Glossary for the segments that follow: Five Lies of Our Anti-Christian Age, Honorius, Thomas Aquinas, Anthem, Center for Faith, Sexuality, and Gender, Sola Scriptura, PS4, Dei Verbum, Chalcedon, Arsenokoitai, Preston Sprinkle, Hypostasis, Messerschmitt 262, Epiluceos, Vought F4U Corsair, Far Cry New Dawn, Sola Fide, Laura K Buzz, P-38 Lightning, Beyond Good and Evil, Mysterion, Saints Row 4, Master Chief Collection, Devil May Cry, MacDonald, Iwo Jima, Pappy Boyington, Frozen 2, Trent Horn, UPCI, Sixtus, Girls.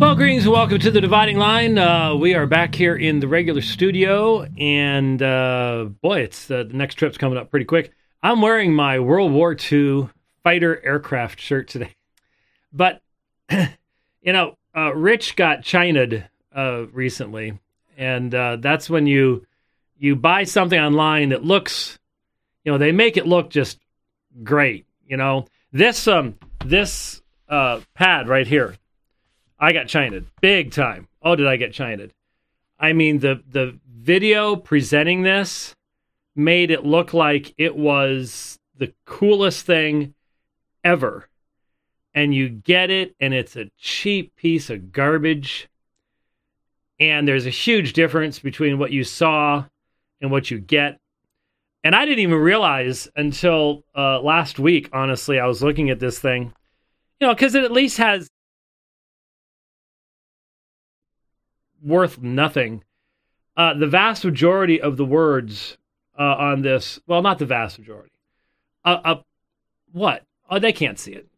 Well, greetings and welcome to The Dividing Line. We are back here in the regular studio, and boy, it's the next trip's coming up pretty quick. I'm wearing my World War II fighter aircraft shirt today. But, you know, Rich got China'd recently, and that's when you buy something online that looks, you know, they make it look just great, you know. This pad right here, I got China'd big time. Oh, did I get China'd? I mean, the video presenting this made it look like it was the coolest thing ever. And you get it, and it's a cheap piece of garbage. And there's a huge difference between what you saw and what you get. And I didn't even realize until last week, honestly, I was looking at this thing, you know, because it at least has worth nothing. The vast majority of the words on this, well, not the vast majority. What? Oh, they can't see it.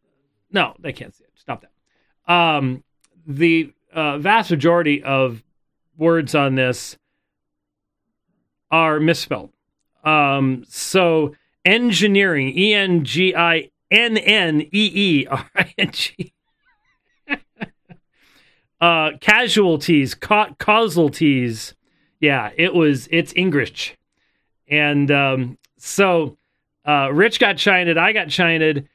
No, they can't see it. Stop that. The vast majority of words on this are misspelled. So engineering, E-N-G-I-N-N-E-E-R-I-N-G. Casualties, causalties. Yeah, it's English. And so Rich got China'd, I got China'd,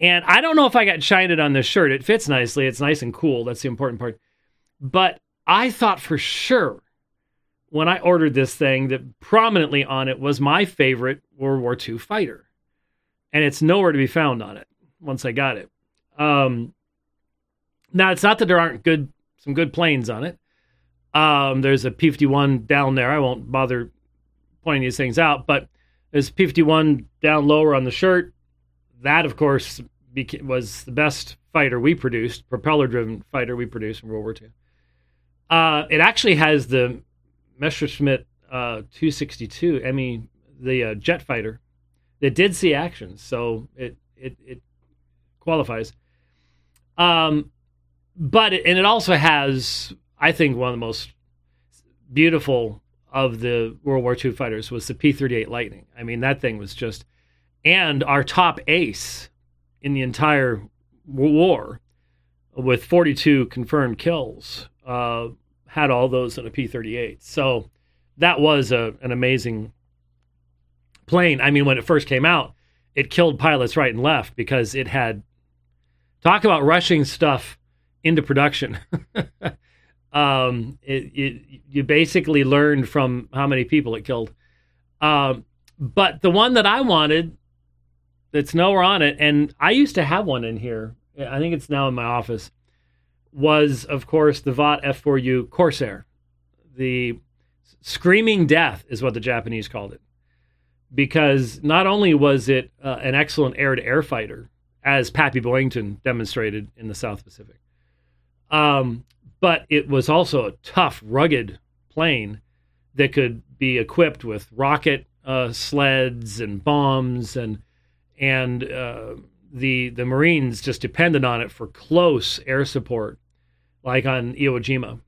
and I don't know if I got China'd on this shirt. It fits nicely. It's nice and cool. That's the important part. But I thought for sure when I ordered this thing that prominently on it was my favorite World War II fighter. And it's nowhere to be found on it once I got it. Now, it's not that there aren't some good planes on it. There's a P 51 down there. I won't bother pointing these things out, but there's a P 51 down lower on the shirt. That, of course, was the best fighter we produced, propeller-driven fighter we produced in World War II. It actually has the Messerschmitt 262, I mean, the jet fighter, that did see action, so it qualifies. But it also has, I think, one of the most beautiful of the World War II fighters was the P-38 Lightning. I mean, that thing was just, and our top ace in the entire war with 42 confirmed kills had all those in a P-38. So that was an amazing plane. I mean, when it first came out, it killed pilots right and left because it had, talk about rushing stuff into production. You basically learned from how many people it killed. But the one that I wanted, that's nowhere on it, and I used to have one in here, I think it's now in my office, was, of course, the Vought F4U Corsair. The Screaming Death is what the Japanese called it. Because not only was it an excellent air-to-air fighter, as Pappy Boyington demonstrated in the South Pacific, but it was also a tough, rugged plane that could be equipped with rocket sleds and bombs, and the Marines just depended on it for close air support, like on Iwo Jima.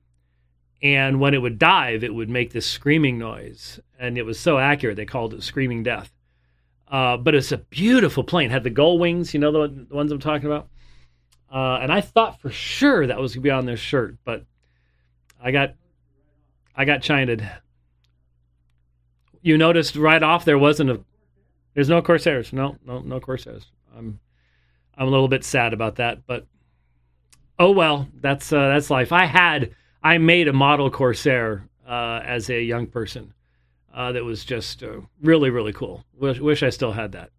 And when it would dive, it would make this screaming noise, and it was so accurate they called it Screaming Death. But it's a beautiful plane. Had the gull wings, you know, the ones I'm talking about. And I thought for sure that was going to be on this shirt, but I got China'd. You noticed right off there's no Corsairs. No Corsairs. I'm a little bit sad about that, but oh well, that's life. I made a model Corsair as a young person. That was just really, really cool. Wish I still had that,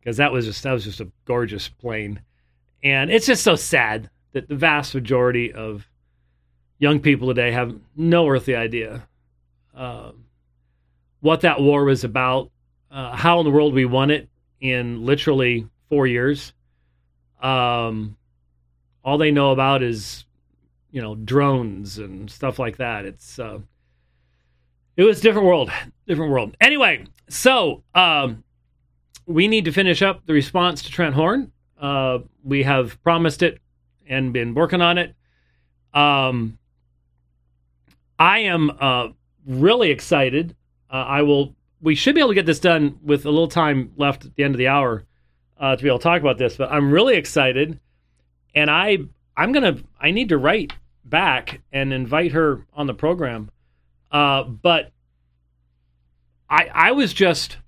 because that was just a gorgeous plane, and it's just so sad that the vast majority of young people today have no earthly idea what that war was about, how in the world we won it in literally 4 years. All they know about is, you know, drones and stuff like that. It's it was a different world. Anyway, so we need to finish up the response to Trent Horn. We have promised it and been working on it. I am really excited. We should be able to get this done with a little time left at the end of the hour to be able to talk about this, but I'm really excited, and I need to write back and invite her on the program. But I was just,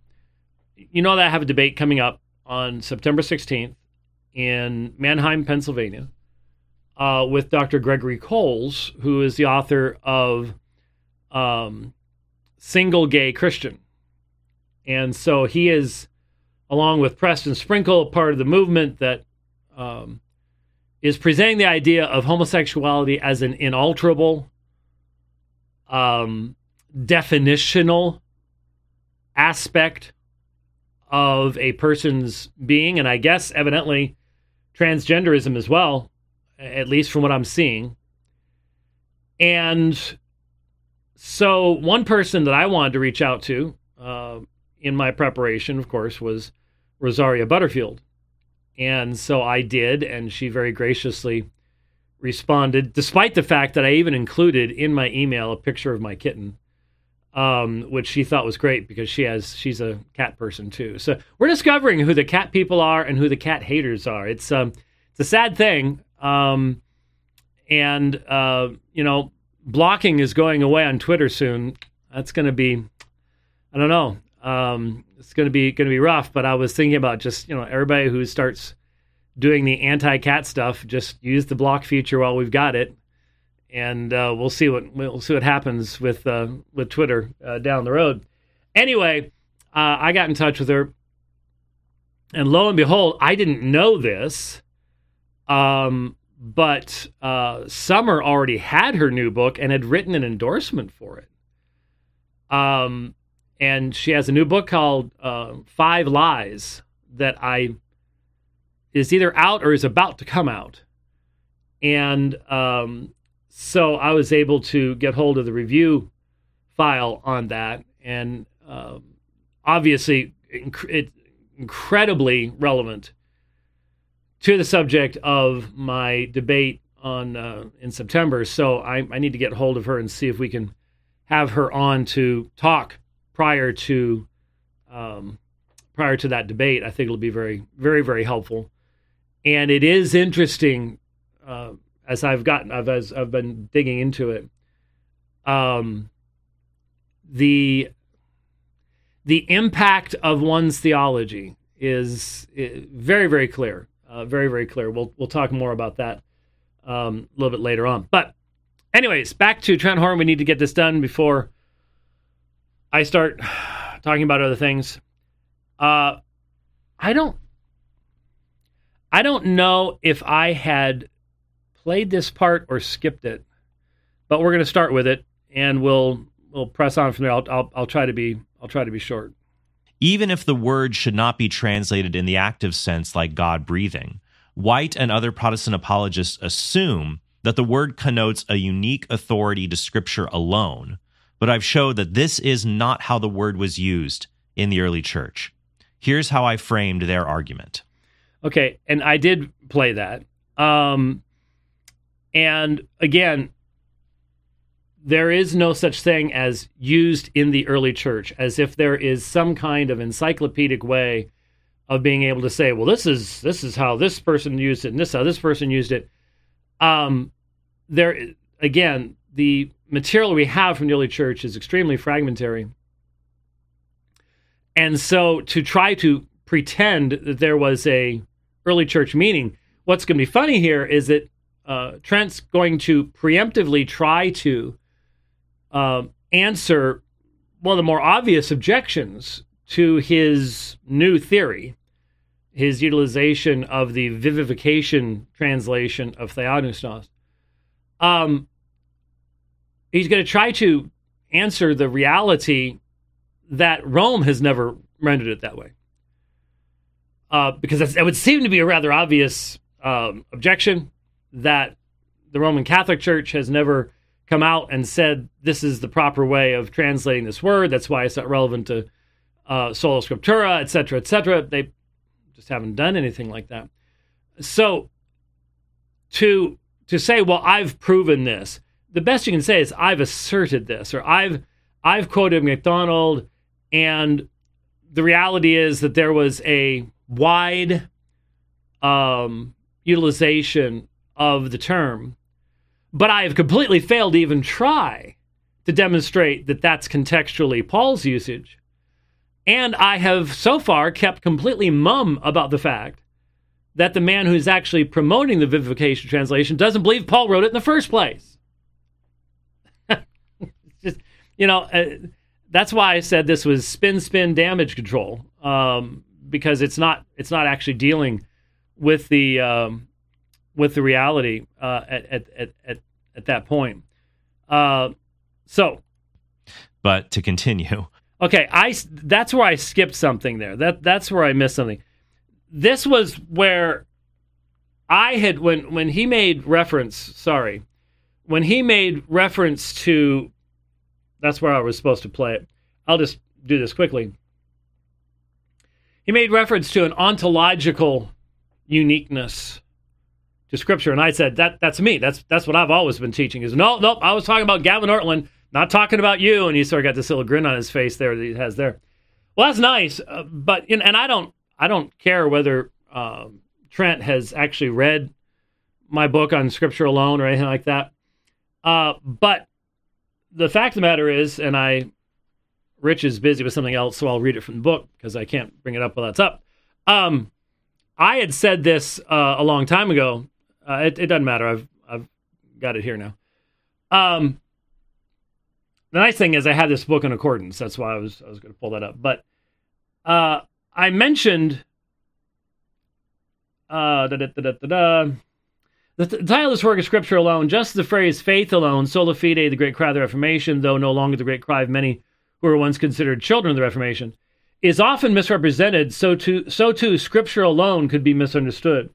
you know, that I have a debate coming up on September 16th in Manheim, Pennsylvania, with Dr. Gregory Coles, who is the author of Single Gay Christian. And so he is, along with Preston Sprinkle, part of the movement that is presenting the idea of homosexuality as an inalterable, definitional aspect of a person's being, and I guess, evidently, transgenderism as well, at least from what I'm seeing. And so one person that I wanted to reach out to in my preparation, of course, was Rosaria Butterfield. And so I did, and she very graciously responded, despite the fact that I even included in my email a picture of my kitten, which she thought was great because she's a cat person too. So we're discovering who the cat people are and who the cat haters are. It's a sad thing. You know, blocking is going away on Twitter soon. That's going to be, I don't know. It's going to be rough, but I was thinking about just, you know, everybody who starts doing the anti-cat stuff, just use the block feature while we've got it, and we'll see what happens with Twitter down the road. Anyway, I got in touch with her, and lo and behold, I didn't know this, but Summer already had her new book and had written an endorsement for it. And she has a new book called Five Lies that is either out or is about to come out. And so I was able to get hold of the review file on that. And obviously it's incredibly relevant to the subject of my debate in September. So I need to get hold of her and see if we can have her on to talk prior to that debate. I think it'll be very, very, very helpful. And it is interesting as I've been digging into it. The impact of one's theology is very, very clear. Very, very clear. We'll talk more about that a little bit later on. But anyways, back to Trent Horn. We need to get this done before I start talking about other things. I don't know if I had played this part or skipped it, but we're going to start with it, and we'll press on from there. I'll try to be short. Even if the word should not be translated in the active sense, like God breathing, White and other Protestant apologists assume that the word connotes a unique authority to Scripture alone. But I've showed that this is not how the word was used in the early church. Here's how I framed their argument. Okay, and I did play that. And again, there is no such thing as used in the early church, as if there is some kind of encyclopedic way of being able to say, well, this is how this person used it, and this is how this person used it. There, again, the material we have from the early church is extremely fragmentary. And so to try to pretend that there was a early church meaning, what's going to be funny here is that Trent's going to preemptively try to answer one of the more obvious objections to his new theory, his utilization of the vivification translation of Theopneustos. He's going to try to answer the reality that Rome has never rendered it that way. Because that would seem to be a rather obvious objection, that the Roman Catholic Church has never come out and said, this is the proper way of translating this word. That's why it's not relevant to Sola Scriptura, et cetera, et cetera. They just haven't done anything like that. So to to say, well, I've proven this. The best you can say is I've asserted this, or I've quoted MacDonald, and the reality is that there was a wide utilization of the term, but I have completely failed to even try to demonstrate that that's contextually Paul's usage. And I have so far kept completely mum about the fact that the man who's actually promoting the vivification translation doesn't believe Paul wrote it in the first place. Just, you know, that's why I said this was spin, damage control, because it's not actually dealing with the reality at that point. But to continue. Okay, that's where I skipped something there. That's where I missed something. This was where I had when he made reference. Sorry, when he made reference to. That's where I was supposed to play it. I'll just do this quickly. He made reference to an ontological uniqueness to Scripture, and I said that's me. That's what I've always been teaching. Is nope. I was talking about Gavin Ortlund, not talking about you. And he sort of got this little grin on his face there that he has there. Well, that's nice, but and I don't care whether Trent has actually read my book on Scripture alone or anything like that. But the fact of the matter is, and Rich is busy with something else, so I'll read it from the book because I can't bring it up while that's up. I had said this a long time ago. It doesn't matter. I've got it here now. The nice thing is I had this book in accordance. That's why I was going to pull that up. But I mentioned the title of this work is Scripture Alone, just the phrase faith alone, Sola Fide, the great cry of the Reformation, though no longer the great cry of many who were once considered children of the Reformation, is often misrepresented, so too Scripture alone could be misunderstood.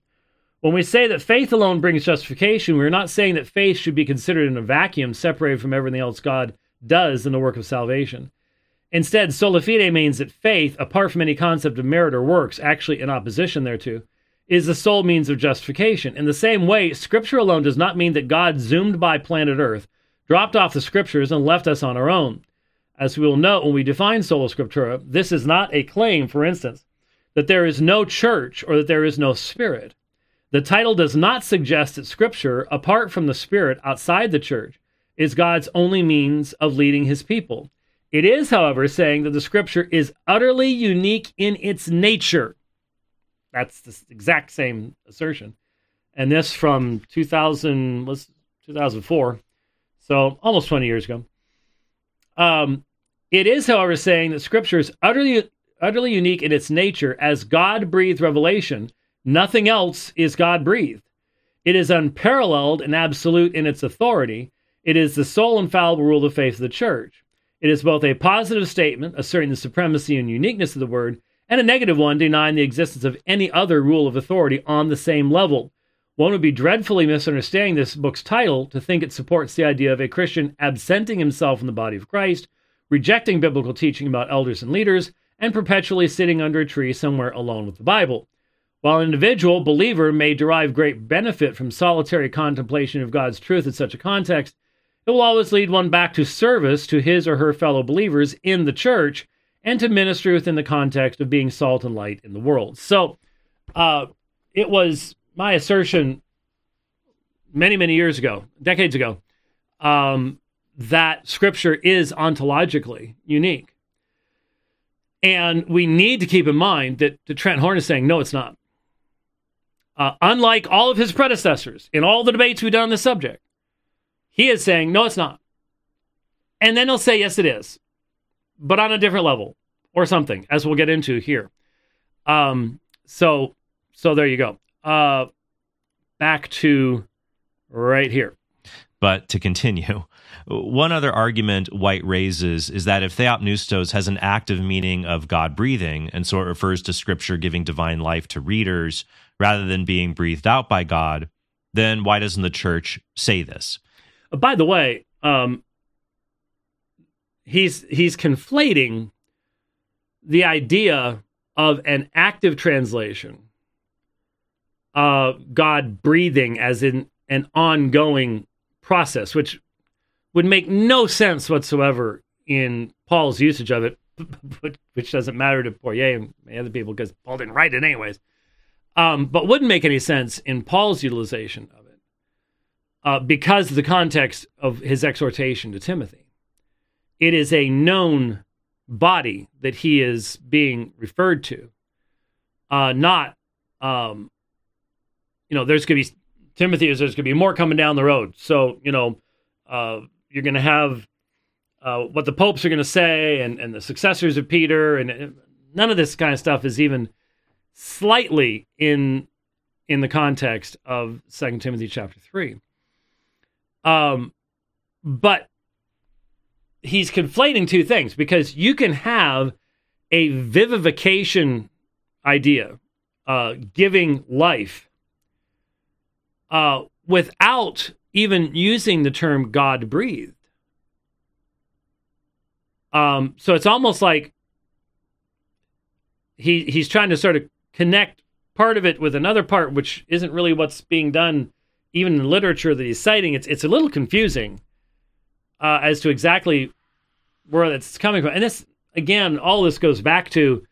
When we say that faith alone brings justification, we're not saying that faith should be considered in a vacuum, separated from everything else God does in the work of salvation. Instead, Sola Fide means that faith, apart from any concept of merit or works, actually in opposition thereto, is the sole means of justification. In the same way, Scripture alone does not mean that God zoomed by planet Earth, dropped off the Scriptures, and left us on our own. As we will note when we define Sola Scriptura, this is not a claim, for instance, that there is no church or that there is no Spirit. The title does not suggest that Scripture, apart from the Spirit outside the church, is God's only means of leading his people. It is, however, saying that the Scripture is utterly unique in its nature. That's the exact same assertion. And this from 2004, so almost 20 years ago. It is, however, saying that Scripture is utterly unique in its nature as God-breathed revelation. Nothing else is God-breathed. It is unparalleled and absolute in its authority. It is the sole infallible rule of faith of the Church. It is both a positive statement, asserting the supremacy and uniqueness of the Word, and a negative one denying the existence of any other rule of authority on the same level. One would be dreadfully misunderstanding this book's title to think it supports the idea of a Christian absenting himself from the body of Christ, rejecting biblical teaching about elders and leaders, and perpetually sitting under a tree somewhere alone with the Bible. While an individual believer may derive great benefit from solitary contemplation of God's truth in such a context, it will always lead one back to service to his or her fellow believers in the church, and to ministry within the context of being salt and light in the world. So it was my assertion many years ago, decades ago, that Scripture is ontologically unique. And we need to keep in mind that Trent Horn is saying, no, it's not. Unlike all of his predecessors in all the debates we've done on this subject, he is saying, no, it's not. And then he'll say, yes, it is. But on a different level or something, as we'll get into here. So there you go. Back to right here. But to continue, one other argument White raises is that if Theopneustos has an active meaning of God-breathing, and so it refers to Scripture giving divine life to readers rather than being breathed out by God, then why doesn't the Church say this? By the way, he's conflating the idea of an active translation, God breathing, as in an ongoing process, which would make no sense whatsoever in Paul's usage of it, which doesn't matter to Poirier and other people because Paul didn't write it anyways, but wouldn't make any sense in Paul's utilization of it because of the context of his exhortation to Timothy. It is a known body that he is being referred to, there's going to be Timothy, is there's going to be more coming down the road. So, you're going to have what the popes are going to say and the successors of Peter, and none of this kind of stuff is even slightly in the context of 2 Timothy chapter 3. But he's conflating two things, because you can have a vivification idea, giving life, without even using the term God-breathed. So it's almost like he's trying to sort of connect part of it with another part, which isn't really what's being done even in the literature that he's citing. It's a little confusing as to exactly where that's coming from. And this, again, all this goes back to,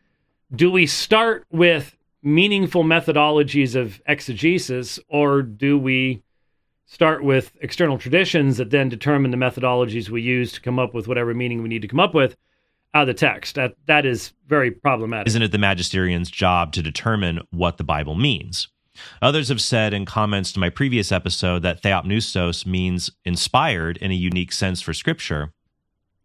do we start with meaningful methodologies of exegesis, or do we start with external traditions that then determine the methodologies we use to come up with whatever meaning we need to come up with out of the text? That is very problematic. Isn't it the magisterian's job to determine what the Bible means? Others have said in comments to my previous episode that Theopneustos means inspired in a unique sense for Scripture,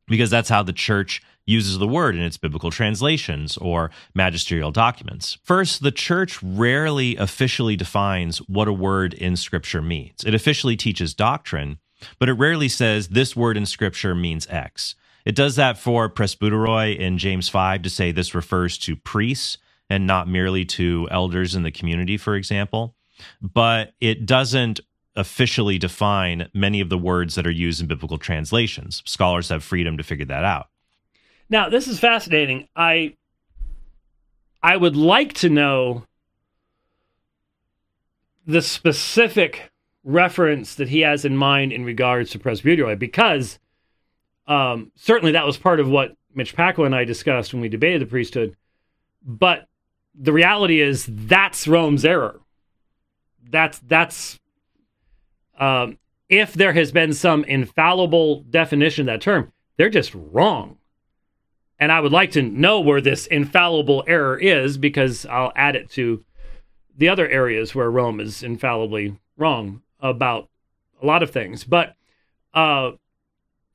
because that's how the church uses the word in its biblical translations or magisterial documents. First, the church rarely officially defines what a word in Scripture means. It officially teaches doctrine, but it rarely says this word in Scripture means X. It does that for Presbyteroi in James 5 to say this refers to priests and not merely to elders in the community, for example. But it doesn't officially define many of the words that are used in biblical translations. Scholars have freedom to figure that out. Now, this is fascinating. I would like to know the specific reference that he has in mind in regards to Presbyteroi, because certainly that was part of what Mitch Paco and I discussed when we debated the priesthood. But the reality is that's Rome's error. That's if there has been some infallible definition of that term, they're just wrong. And I would like to know where this infallible error is, because I'll add it to the other areas where Rome is infallibly wrong about a lot of things. But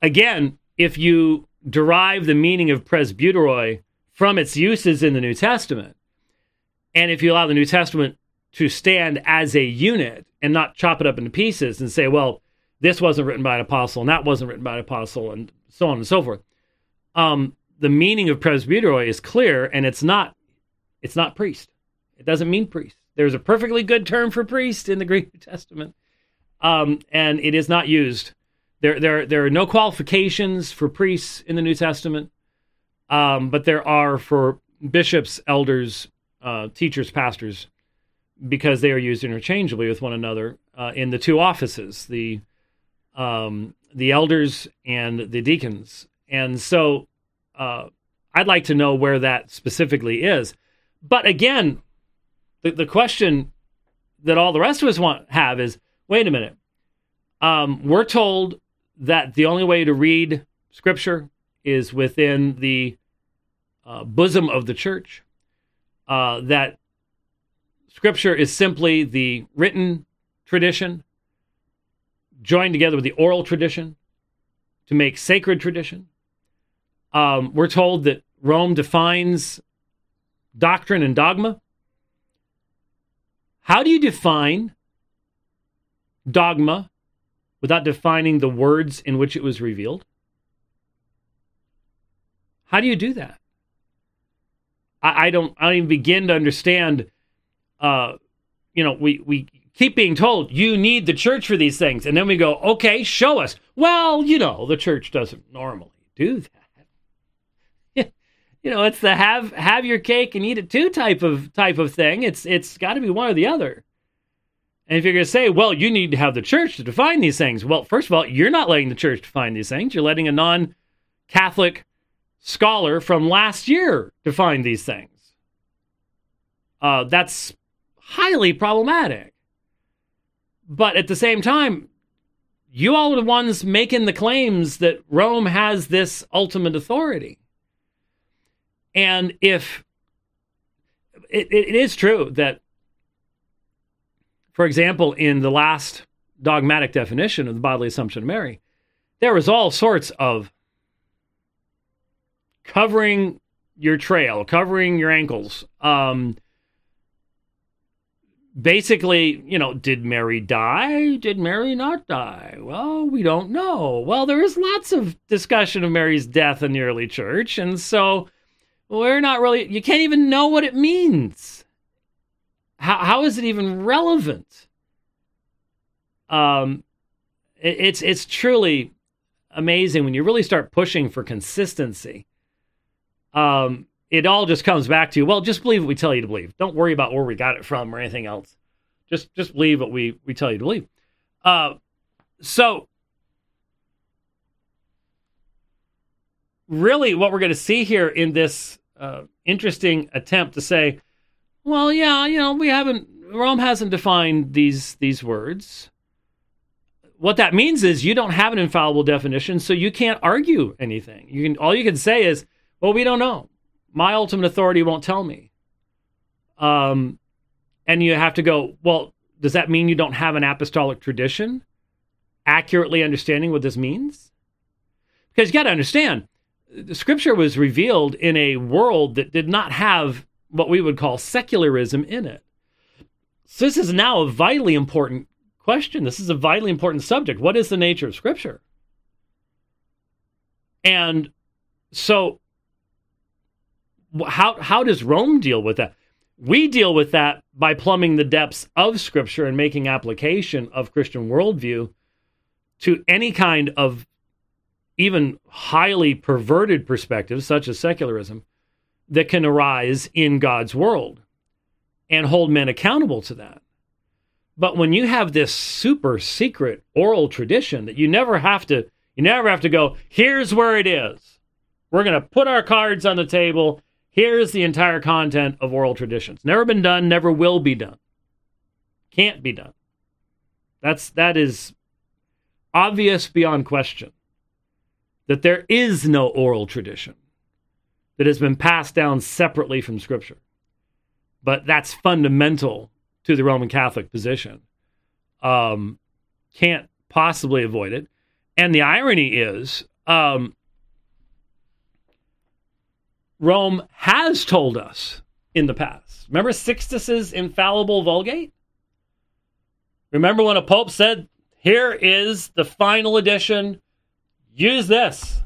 again, if you derive the meaning of presbyteroi from its uses in the New Testament, and if you allow the New Testament to stand as a unit and not chop it up into pieces and say, well, this wasn't written by an apostle and that wasn't written by an apostle and so on and so forth, the meaning of presbyteroi is clear, and it's not priest. It doesn't mean priest. There's a perfectly good term for priest in the Greek New Testament, and it is not used. There are no qualifications for priests in the New Testament, but there are for bishops, elders, teachers, pastors, because they are used interchangeably with one another in the two offices, the elders and the deacons. And so I'd like to know where that specifically is. But again, the question that all the rest of us have is, wait a minute. We're told that the only way to read Scripture is within the bosom of the church, that Scripture is simply the written tradition joined together with the oral tradition to make sacred tradition. We're told that Rome defines doctrine and dogma. How do you define dogma without defining the words in which it was revealed? How do you do that? I don't even begin to understand. We keep being told you need the church for these things, and then we go, okay, show us. Well, the church doesn't normally do that. It's the have your cake and eat it too type of thing. It's got to be one or the other. And if you're going to say, well, you need to have the church to define these things. Well, first of all, you're not letting the church define these things. You're letting a non-Catholic scholar from last year define these things. That's highly problematic. But at the same time, you all are the ones making the claims that Rome has this ultimate authority. And if it is true that, for example, in the last dogmatic definition of the bodily assumption of Mary, there was all sorts of covering your trail, covering your ankles. Basically, you know, did Mary die? Did Mary not die? Well, we don't know. Well, there is lots of discussion of Mary's death in the early church, and so we're not really, you can't even know what it means. How is it even relevant? It's truly amazing when you really start pushing for consistency. It all just comes back to, well, just believe what we tell you to believe. Don't worry about where we got it from or anything else. Just believe what we tell you to believe. So really what we're going to see here in this interesting attempt to say, well, yeah, you know, Rome hasn't defined these words. What that means is you don't have an infallible definition, so you can't argue anything. All you can say is, well, we don't know. My ultimate authority won't tell me. And you have to go, well, does that mean you don't have an apostolic tradition? Accurately understanding what this means? Because you got to understand, the scripture was revealed in a world that did not have what we would call secularism in it. So this is now a vitally important question. This is a vitally important subject. What is the nature of scripture? And so how does Rome deal with that? We deal with that by plumbing the depths of Scripture and making application of Christian worldview to any kind of even highly perverted perspectives, such as secularism, that can arise in God's world and hold men accountable to that. But when you have this super secret oral tradition that you never have to go, here's where it is. We're going to put our cards on the table. Here's the entire content of oral traditions. Never been done, never will be done. Can't be done. That is obvious beyond question that there is no oral tradition that has been passed down separately from Scripture. But that's fundamental to the Roman Catholic position. Can't possibly avoid it. And the irony is, Rome has told us in the past. Remember Sixtus's infallible Vulgate? Remember when a pope said, here is the final edition, use this.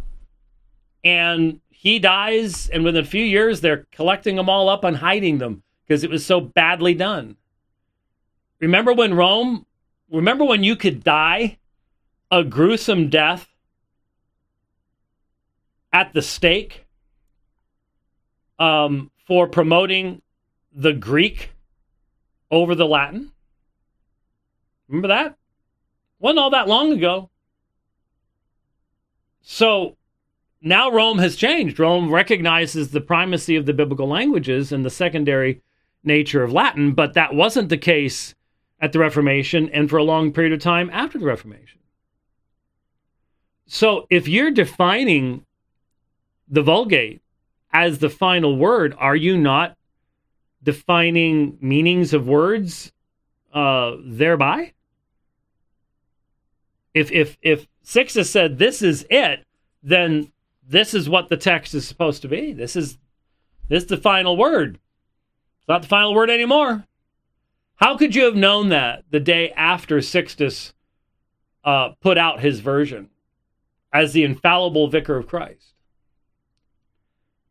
And he dies, and within a few years, they're collecting them all up and hiding them because it was so badly done. Remember when you could die a gruesome death at the stake? For promoting the Greek over the Latin. Remember that? Wasn't all that long ago. So now Rome has changed. Rome recognizes the primacy of the biblical languages and the secondary nature of Latin, but that wasn't the case at the Reformation and for a long period of time after the Reformation. So if you're defining the Vulgate as the final word, are you not defining meanings of words thereby? If Sixtus said this is it, then this is what the text is supposed to be. This is the final word. It's not the final word anymore. How could you have known that the day after Sixtus put out his version as the infallible vicar of Christ?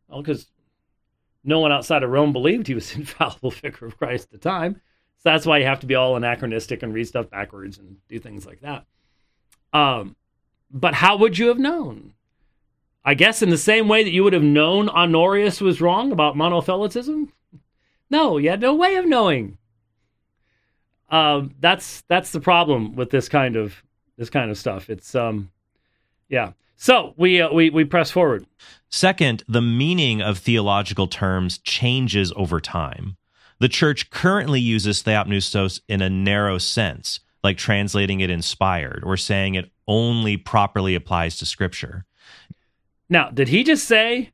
Well, because no one outside of Rome believed he was the infallible vicar of Christ at the time. So that's why you have to be all anachronistic and read stuff backwards and do things like that. But how would you have known? I guess in the same way that you would have known Honorius was wrong about monothelitism? No, you had no way of knowing. That's the problem with this kind of stuff. It's yeah. So we press forward. Second, the meaning of theological terms changes over time. The church currently uses theopneustos in a narrow sense, like translating it inspired or saying it only properly applies to Scripture. Now, did he just say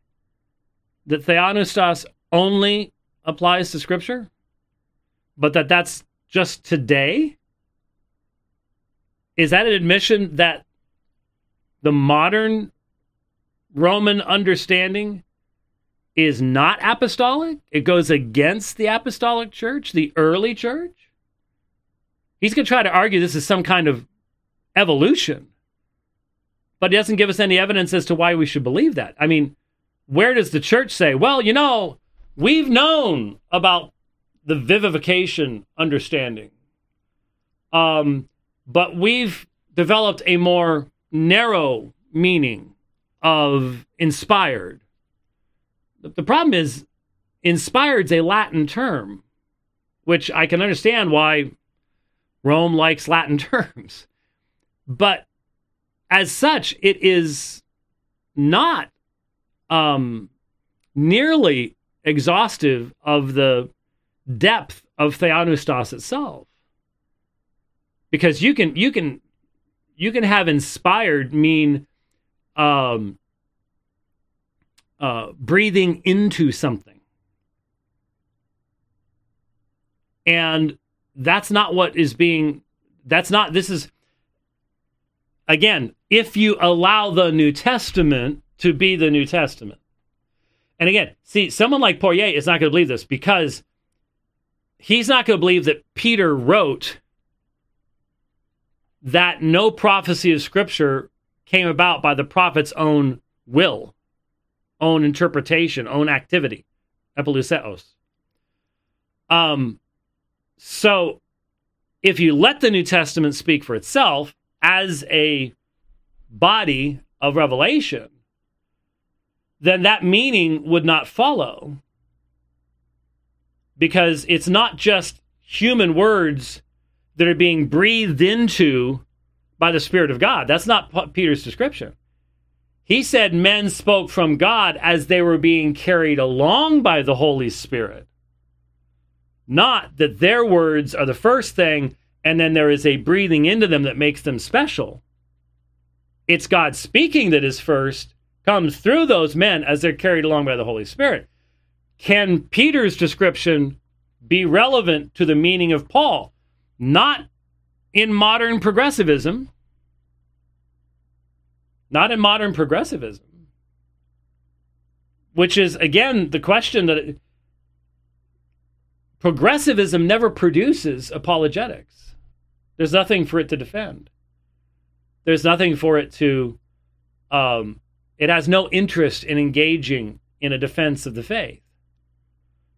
that theopneustos only applies to Scripture, but that's just today? Is that an admission that the modern Roman understanding is not apostolic? It goes against the apostolic church, the early church? He's going to try to argue this is some kind of evolution, but he doesn't give us any evidence as to why we should believe that. I mean, where does the church say, well, you know, we've known about the vivification understanding, but we've developed a more narrow meaning of inspired. The problem is, inspired's a Latin term, which I can understand why Rome likes Latin terms. But as such, it is not nearly exhaustive of the depth of Theopneustos itself. Because you can have inspired mean breathing into something. And that's not what is being, again, if you allow the New Testament to be the New Testament. And again, see, someone like Poirier is not going to believe this because he's not going to believe that Peter wrote that no prophecy of Scripture came about by the prophet's own will, own interpretation, own activity, Epiluceos. So if you let the New Testament speak for itself as a body of revelation, then that meaning would not follow, because it's not just human words that are being breathed into by the Spirit of God. That's not Peter's description. He said men spoke from God as they were being carried along by the Holy Spirit. Not that their words are the first thing, and then there is a breathing into them that makes them special. It's God speaking that is first, comes through those men as they're carried along by the Holy Spirit. Can Peter's description be relevant to the meaning of Paul? Not in modern progressivism. Not in modern progressivism, which is, again, the question that progressivism never produces apologetics. There's nothing for it to defend. There's nothing for it to, it has no interest in engaging in a defense of the faith,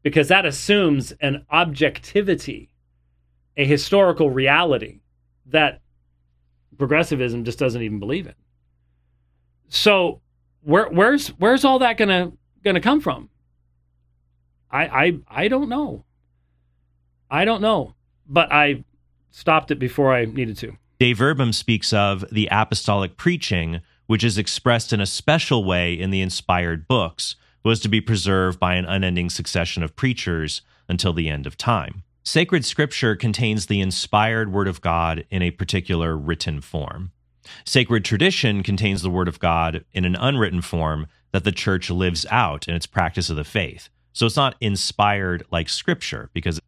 because that assumes an objectivity, a historical reality that progressivism just doesn't even believe in. So where's all that gonna come from? I don't know. I don't know. But I stopped it before I needed to. Dei Verbum speaks of the apostolic preaching, which is expressed in a special way in the inspired books, was to be preserved by an unending succession of preachers until the end of time. Sacred Scripture contains the inspired Word of God in a particular written form. Sacred tradition contains the Word of God in an unwritten form that the Church lives out in its practice of the faith. So it's not inspired like Scripture, because...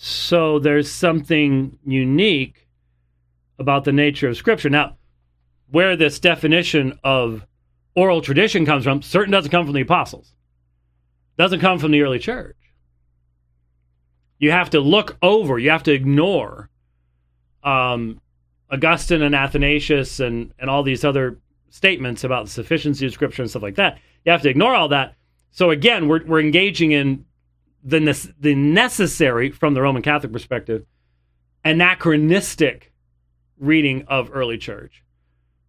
So there's something unique about the nature of Scripture. Now, where this definition of oral tradition comes from, certainly doesn't come from the apostles. Doesn't come from the early church. You have to look over, you have to ignore... Augustine and Athanasius and all these other statements about the sufficiency of Scripture and stuff like that. You have to ignore all that. So again, we're engaging in the necessary, from the Roman Catholic perspective, anachronistic reading of early church.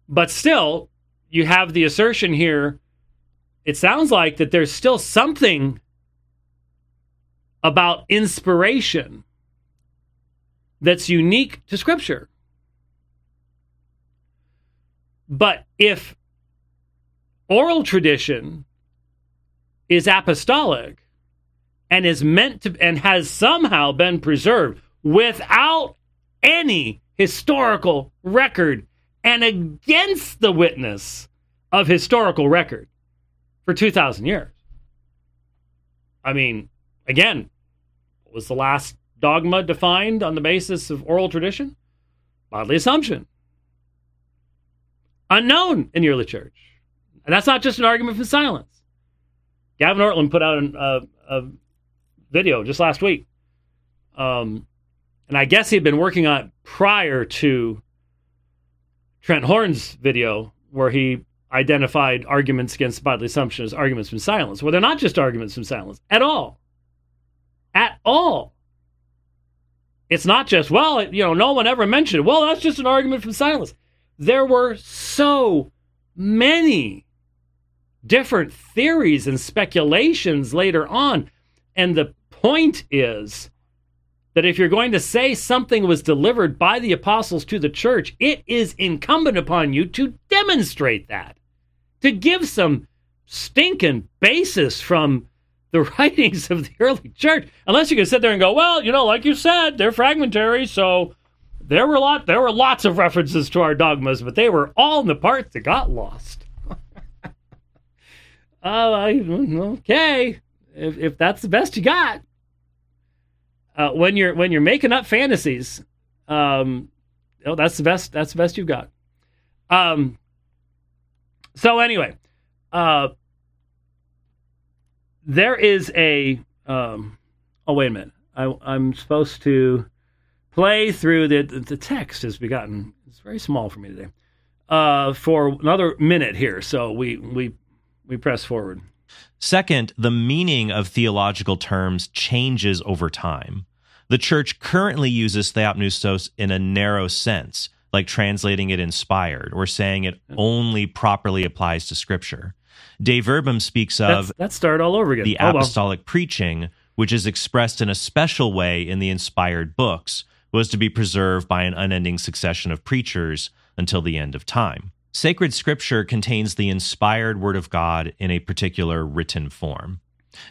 But still, you have the assertion here, it sounds like, that there's still something about inspiration that's unique to Scripture. But if oral tradition is apostolic and is meant to and has somehow been preserved without any historical record and against the witness of historical record for 2,000 years. I mean, again, what was the last dogma defined on the basis of oral tradition? Bodily assumption. Unknown in the early church. And that's not just an argument for silence. Gavin Ortlund put out a video just last week. And I guess he had been working on it prior to Trent Horn's video, where he identified arguments against bodily assumption as arguments from silence. Well, they're not just arguments from silence at all. At all. It's not just, well, you know, no one ever mentioned it. Well, that's just an argument from silence. There were so many different theories and speculations later on. And the point is that if you're going to say something was delivered by the apostles to the church, it is incumbent upon you to demonstrate that, to give some stinking basis from the writings of the early church. Unless you can sit there and go, well, you know, like you said, they're fragmentary, so there were lots of references to our dogmas, but they were all in the parts that got lost. Okay, if that's the best you got. When you're making up fantasies, that's the best you've got. So anyway, there is a wait a minute. I'm supposed to play through the text has begotten. It's very small for me today. For another minute here, so we press forward. Second, the meaning of theological terms changes over time. The church currently uses Theopneustos in a narrow sense, like translating it inspired or saying it only properly applies to Scripture. Dei Verbum speaks of the apostolic preaching, which is expressed in a special way in the inspired books, was to be preserved by an unending succession of preachers until the end of time. Sacred Scripture contains the inspired Word of God in a particular written form.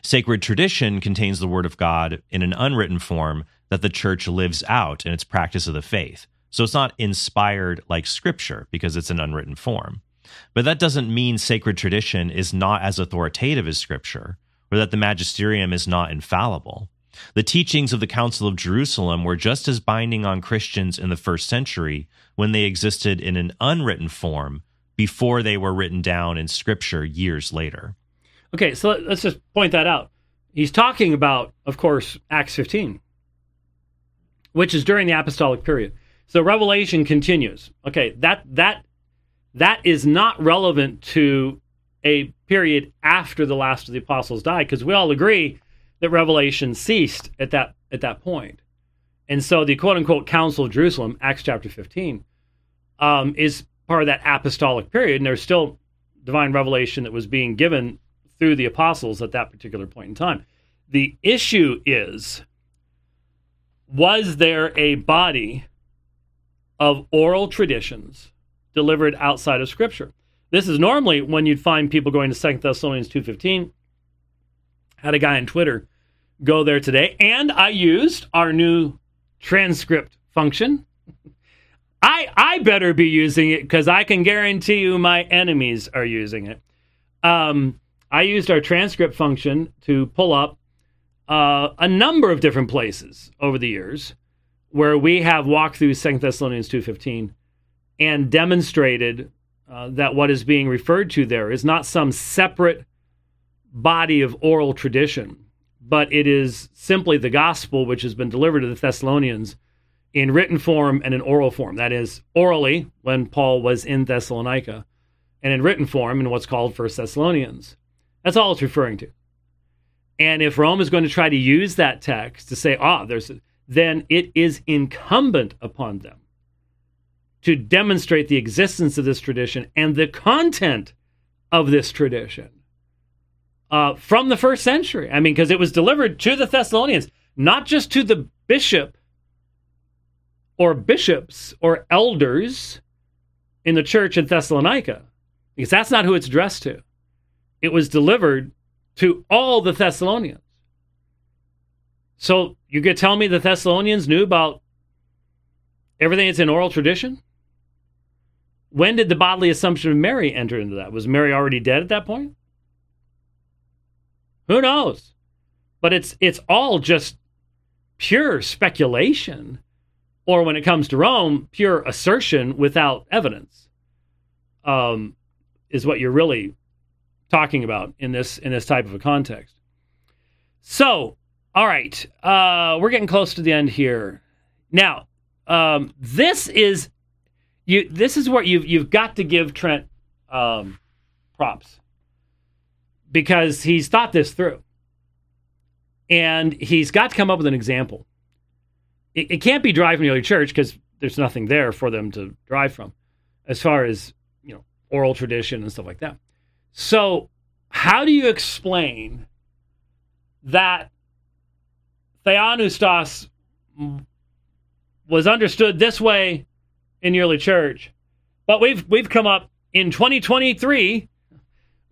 Sacred tradition contains the Word of God in an unwritten form that the Church lives out in its practice of the faith. So it's not inspired like Scripture because it's an unwritten form. But that doesn't mean sacred tradition is not as authoritative as Scripture, or that the magisterium is not infallible. The teachings of the Council of Jerusalem were just as binding on Christians in the first century when they existed in an unwritten form before they were written down in Scripture years later. Okay, so let's just point that out. He's talking about, of course, Acts 15, which is during the apostolic period. So Revelation continues. Okay, that is not relevant to a period after the last of the apostles died, because we all agree that Revelation ceased at that point. And so the quote-unquote Council of Jerusalem, Acts chapter 15, is part of that apostolic period, and there's still divine revelation that was being given through the apostles at that particular point in time. The issue is, was there a body of oral traditions delivered outside of Scripture? This is normally when you'd find people going to 2 Thessalonians 2:15. Had a guy on Twitter go there today, and I used our new transcript function. I better be using it because I can guarantee you my enemies are using it. I used our transcript function to pull up a number of different places over the years where we have walked through 2 Thessalonians 2:15 and demonstrated that what is being referred to there is not some separate body of oral tradition, but it is simply the gospel which has been delivered to the Thessalonians in written form and in oral form. That is, orally, when Paul was in Thessalonica, and in written form in what's called 1 Thessalonians. That's all it's referring to. And if Rome is going to try to use that text to say, then it is incumbent upon them to demonstrate the existence of this tradition and the content of this tradition. From the first century. I mean, because it was delivered to the Thessalonians, not just to the bishop or bishops or elders in the church in Thessalonica, because that's not who it's addressed to. It was delivered to all the Thessalonians. So you could tell me the Thessalonians knew about everything that's in oral tradition? When did the bodily assumption of Mary enter into that? Was Mary already dead at that point? Who knows? But it's all just pure speculation, or when it comes to Rome, pure assertion without evidence, is what you're really talking about in this type of a context. So, all right, we're getting close to the end here. Now, this is where you've got to give Trent props, because he's thought this through. And he's got to come up with an example. It can't be derived from the early church, because there's nothing there for them to derive from as far as, oral tradition and stuff like that. So how do you explain that Theopneustos was understood this way in the early church, but we've come up in 2023...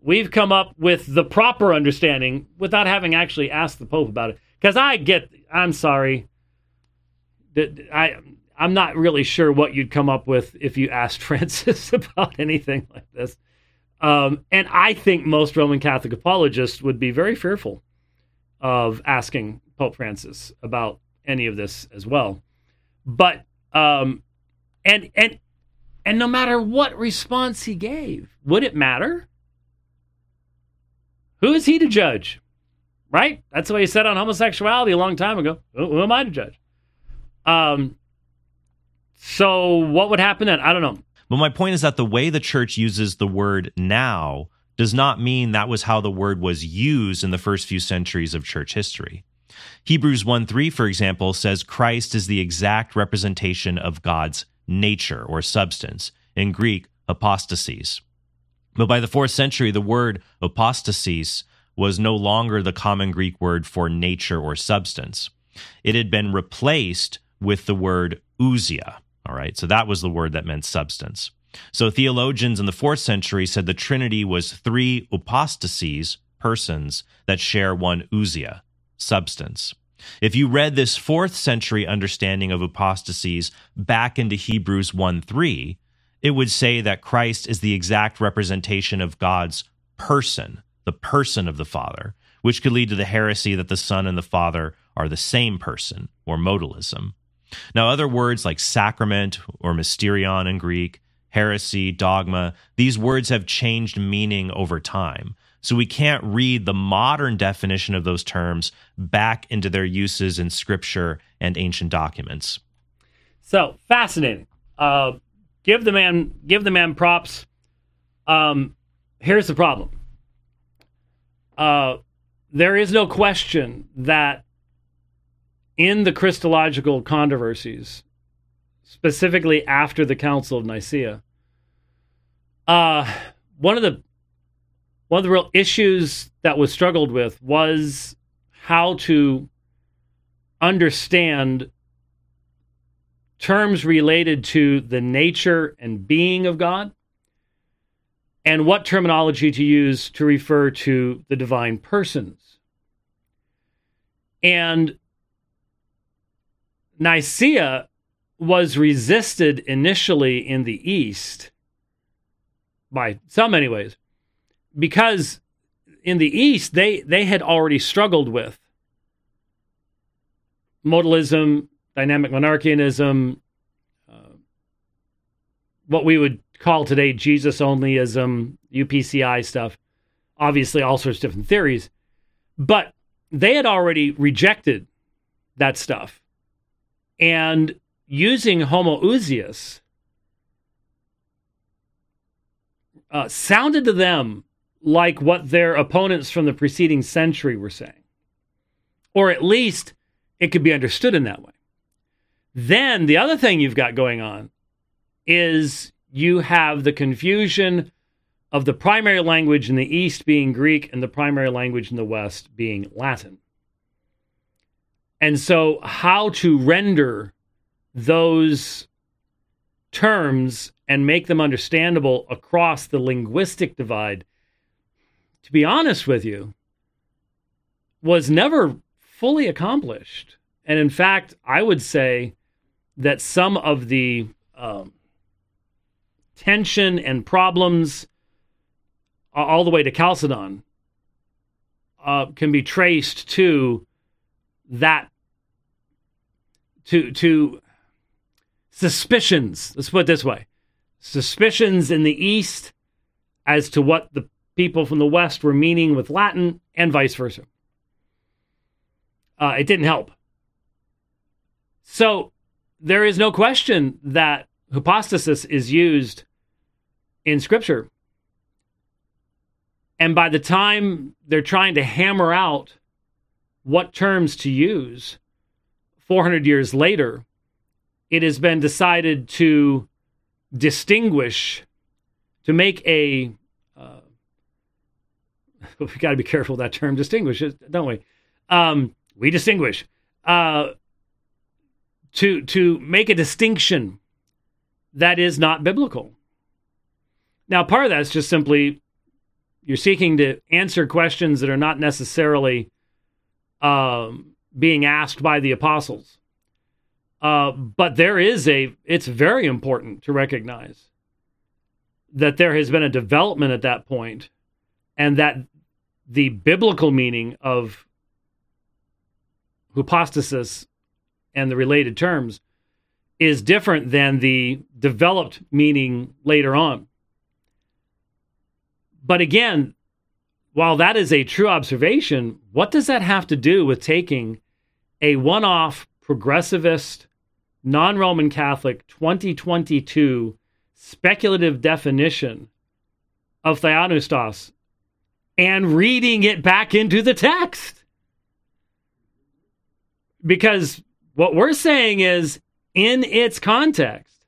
we've come up with the proper understanding without having actually asked the Pope about it? Because I'm sorry, I'm not really sure what you'd come up with if you asked Francis about anything like this. And I think most Roman Catholic apologists would be very fearful of asking Pope Francis about any of this as well. But, and no matter what response he gave, would it matter? Who is he to judge, right? That's what he said on homosexuality a long time ago. Who am I to judge? So what would happen then? I don't know. But my point is that the way the church uses the word now does not mean that was how the word was used in the first few centuries of church history. Hebrews 1:3, for example, says Christ is the exact representation of God's nature or substance. In Greek, hypostasis. But by the 4th century, the word hypostasis was no longer the common Greek word for nature or substance. It had been replaced with the word ousia, all right? So that was the word that meant substance. So theologians in the 4th century said the Trinity was three hypostases, persons, that share one ousia, substance. If you read this 4th century understanding of hypostases back into Hebrews 1:3, it would say that Christ is the exact representation of God's person, the person of the Father, which could lead to the heresy that the Son and the Father are the same person, or modalism. Now, other words like sacrament or mysterion in Greek, heresy, dogma, these words have changed meaning over time. So we can't read the modern definition of those terms back into their uses in Scripture and ancient documents. So, fascinating. Give the man props. Here's the problem. There is no question that in the Christological controversies, specifically after the Council of Nicaea, one of the real issues that was struggled with was how to understand terms related to the nature and being of God, and what terminology to use to refer to the divine persons. And Nicaea was resisted initially in the East, by some anyways, because in the East they had already struggled with modalism, dynamic monarchianism, what we would call today Jesus-onlyism, UPCI stuff, obviously all sorts of different theories. But they had already rejected that stuff. And using homoousios sounded to them like what their opponents from the preceding century were saying. Or at least it could be understood in that way. Then the other thing you've got going on is you have the confusion of the primary language in the East being Greek and the primary language in the West being Latin. And so how to render those terms and make them understandable across the linguistic divide, to be honest with you, was never fully accomplished. And in fact, I would say that some of the tension and problems all the way to Chalcedon can be traced to that, to suspicions. Let's put it this way. Suspicions in the East as to what the people from the West were meaning with Latin and vice versa. It didn't help. So there is no question that hypostasis is used in Scripture. And by the time they're trying to hammer out what terms to use 400 years later, it has been decided to distinguish, to make a, we've got to be careful with that term, distinguish, don't we? We distinguish, to make a distinction that is not biblical. Now, part of that is just simply you're seeking to answer questions that are not necessarily being asked by the apostles. But there is it's very important to recognize that there has been a development at that point, and that the biblical meaning of hypostasis and the related terms is different than the developed meaning later on. But again, while that is a true observation, what does that have to do with taking a one-off progressivist, non-Roman Catholic 2022 speculative definition of Theopneustos and reading it back into the text? Because what we're saying is, in its context,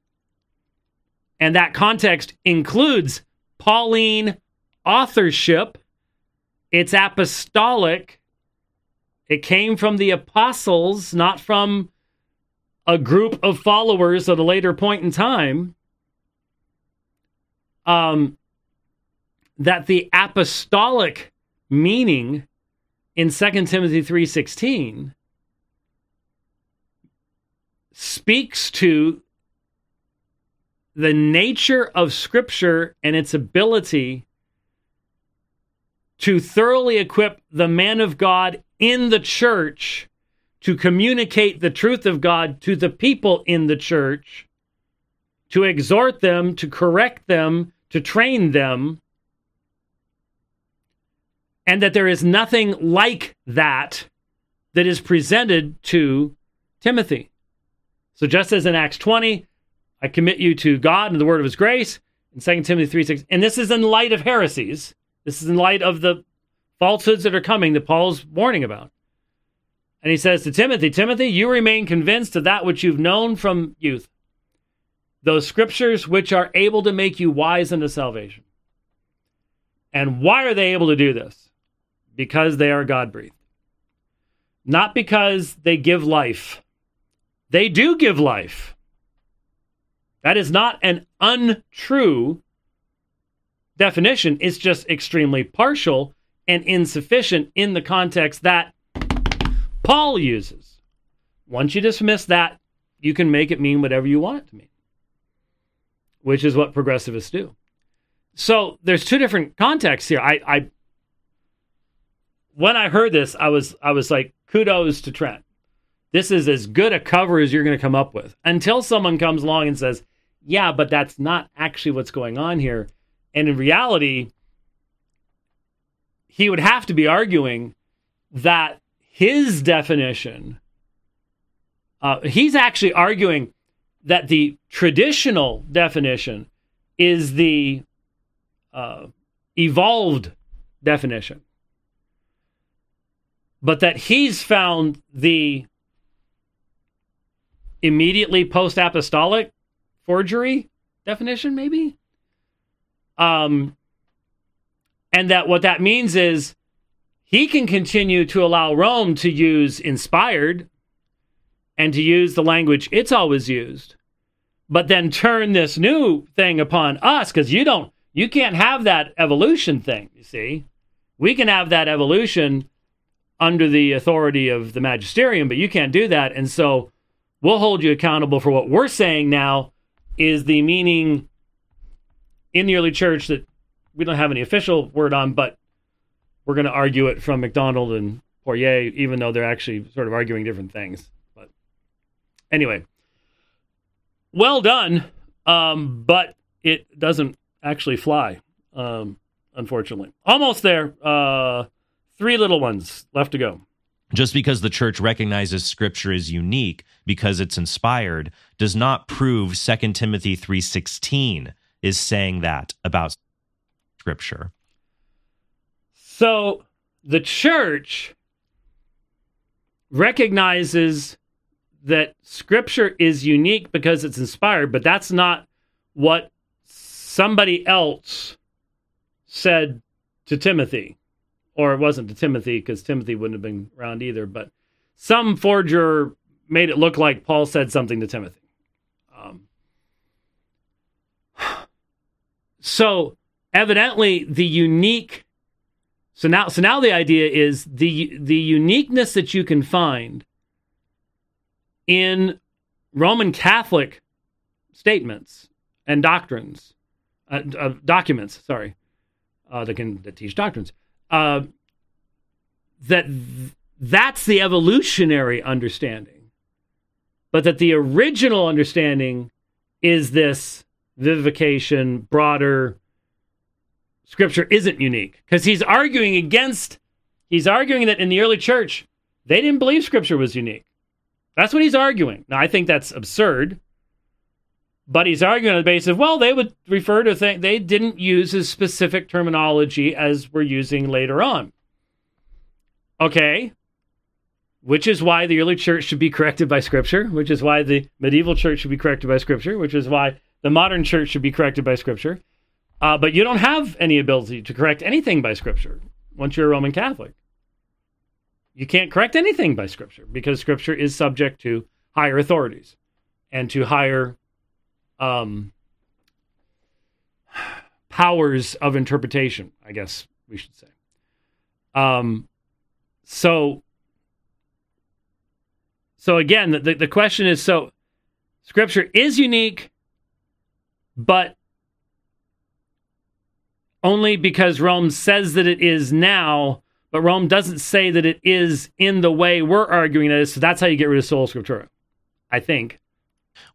and that context includes Pauline authorship, it's apostolic, it came from the apostles, not from a group of followers at a later point in time, that the apostolic meaning in 2 Timothy 3:16 speaks to the nature of Scripture and its ability to thoroughly equip the man of God in the church to communicate the truth of God to the people in the church, to exhort them, to correct them, to train them, and that there is nothing like that that is presented to Timothy. So just as in Acts 20, I commit you to God and the word of his grace, in 2 Timothy 3:6, and this is in light of heresies, this is in light of the falsehoods that are coming that Paul's warning about. And he says to Timothy, Timothy, you remain convinced of that which you've known from youth, those Scriptures which are able to make you wise unto salvation. And why are they able to do this? Because they are God-breathed. Not because they give life. They do give life. That is not an untrue definition. It's just extremely partial and insufficient in the context that Paul uses. Once you dismiss that, you can make it mean whatever you want it to mean, which is what progressivists do. So there's two different contexts here. I when I heard this, I was like, kudos to Trent. This is as good a cover as you're going to come up with, until someone comes along and says, yeah, but that's not actually what's going on here. And in reality, he would have to be arguing that his definition, he's actually arguing that the traditional definition is the evolved definition, but that he's found the immediately post-apostolic forgery definition, maybe? And that what that means is he can continue to allow Rome to use inspired and to use the language it's always used, but then turn this new thing upon us, because you can't have that evolution thing, you see. We can have that evolution under the authority of the magisterium, but you can't do that, and so we'll hold you accountable for what we're saying now is the meaning in the early church that we don't have any official word on, but we're going to argue it from McDonald and Poirier, even though they're actually sort of arguing different things. But anyway, well done, but it doesn't actually fly, unfortunately. Almost there. 3 little ones left to go. Just because the church recognizes Scripture as unique because it's inspired does not prove 2 Timothy 3:16 is saying that about Scripture. So the church recognizes that Scripture is unique because it's inspired, but that's not what somebody else said to Timothy. Or it wasn't to Timothy, because Timothy wouldn't have been around either, but some forger made it look like Paul said something to Timothy. So evidently the unique... So now the idea is the uniqueness that you can find in Roman Catholic statements and doctrines, documents that teach doctrines, that's the evolutionary understanding, but that the original understanding is this vivification, broader. Scripture isn't unique, because he's arguing that in the early church, they didn't believe Scripture was unique. That's what he's arguing. Now, I think that's absurd, but he's arguing on the basis of, well, they would refer to things, they didn't use as specific terminology as we're using later on. Okay, which is why the early church should be corrected by Scripture, which is why the medieval church should be corrected by Scripture, which is why the modern church should be corrected by Scripture. But you don't have any ability to correct anything by Scripture once you're a Roman Catholic. You can't correct anything by Scripture because Scripture is subject to higher authorities and to higher powers of interpretation, I guess we should say. So again, the question is, so Scripture is unique, but only because Rome says that it is now, but Rome doesn't say that it is in the way we're arguing it is, so that's how you get rid of Sola Scriptura, I think.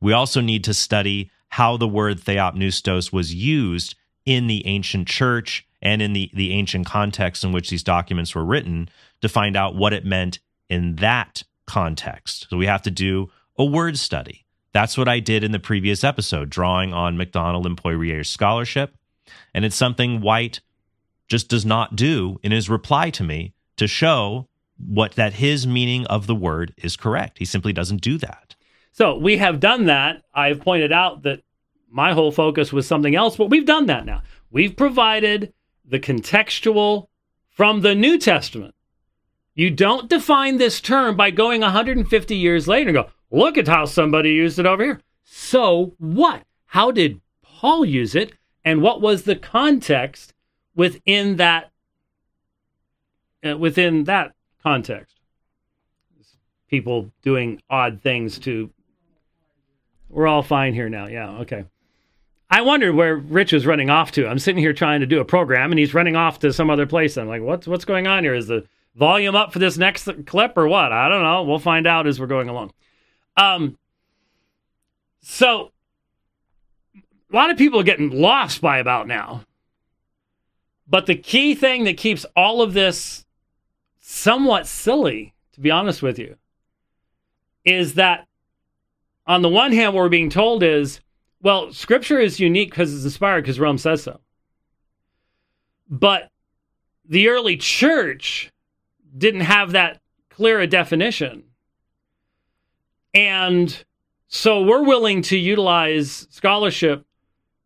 We also need to study how the word Theopneustos was used in the ancient church and in the ancient context in which these documents were written to find out what it meant in that context. So we have to do a word study. That's what I did in the previous episode, drawing on McDonald and Poirier's scholarship. And it's something White just does not do in his reply to me to show that his meaning of the word is correct. He simply doesn't do that. So we have done that. I've pointed out that my whole focus was something else, but we've done that now. We've provided the contextual from the New Testament. You don't define this term by going 150 years later and go, look at how somebody used it over here. So what? How did Paul use it? And what was the context within that? Within that context, people doing odd things to. We're all fine here now. Yeah, okay. I wondered where Rich was running off to. I'm sitting here trying to do a program, and he's running off to some other place. I'm like, what's going on here? Is the volume up for this next clip or what? I don't know. We'll find out as we're going along. So. A lot of people are getting lost by about now. But the key thing that keeps all of this somewhat silly, to be honest with you, is that on the one hand, what we're being told is, well, Scripture is unique because it's inspired because Rome says so. But the early church didn't have that clear a definition. And so we're willing to utilize scholarship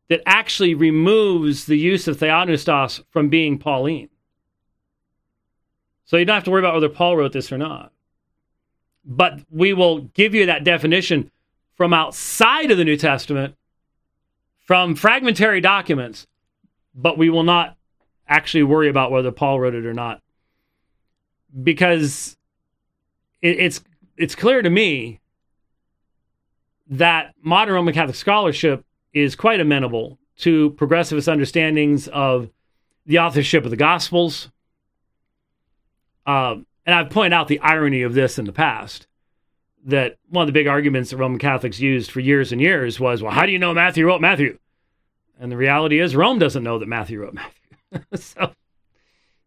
that actually removes the use of Theopneustos from being Pauline. So you don't have to worry about whether Paul wrote this or not. But we will give you that definition from outside of the New Testament, from fragmentary documents, but we will not actually worry about whether Paul wrote it or not. Because it's clear to me that modern Roman Catholic scholarship is quite amenable to progressivist understandings of the authorship of the Gospels. And I've pointed out the irony of this in the past, that one of the big arguments that Roman Catholics used for years and years was, well, how do you know Matthew wrote Matthew? And the reality is Rome doesn't know that Matthew wrote Matthew.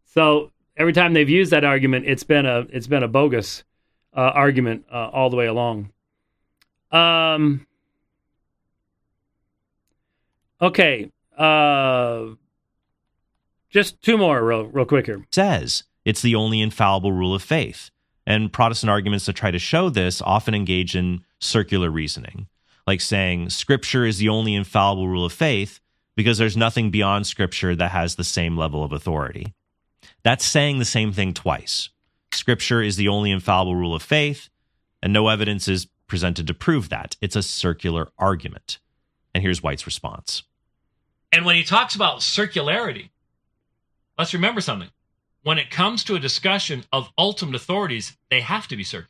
so every time they've used that argument, it's been a bogus argument all the way along. Okay. Just two more real quick here. Says it's the only infallible rule of faith. And Protestant arguments that try to show this often engage in circular reasoning, like saying Scripture is the only infallible rule of faith because there's nothing beyond Scripture that has the same level of authority. That's saying the same thing twice. Scripture is the only infallible rule of faith, and no evidence is presented to prove that. It's a circular argument. And here's White's response. And when he talks about circularity, let's remember something. When it comes to a discussion of ultimate authorities, they have to be circular.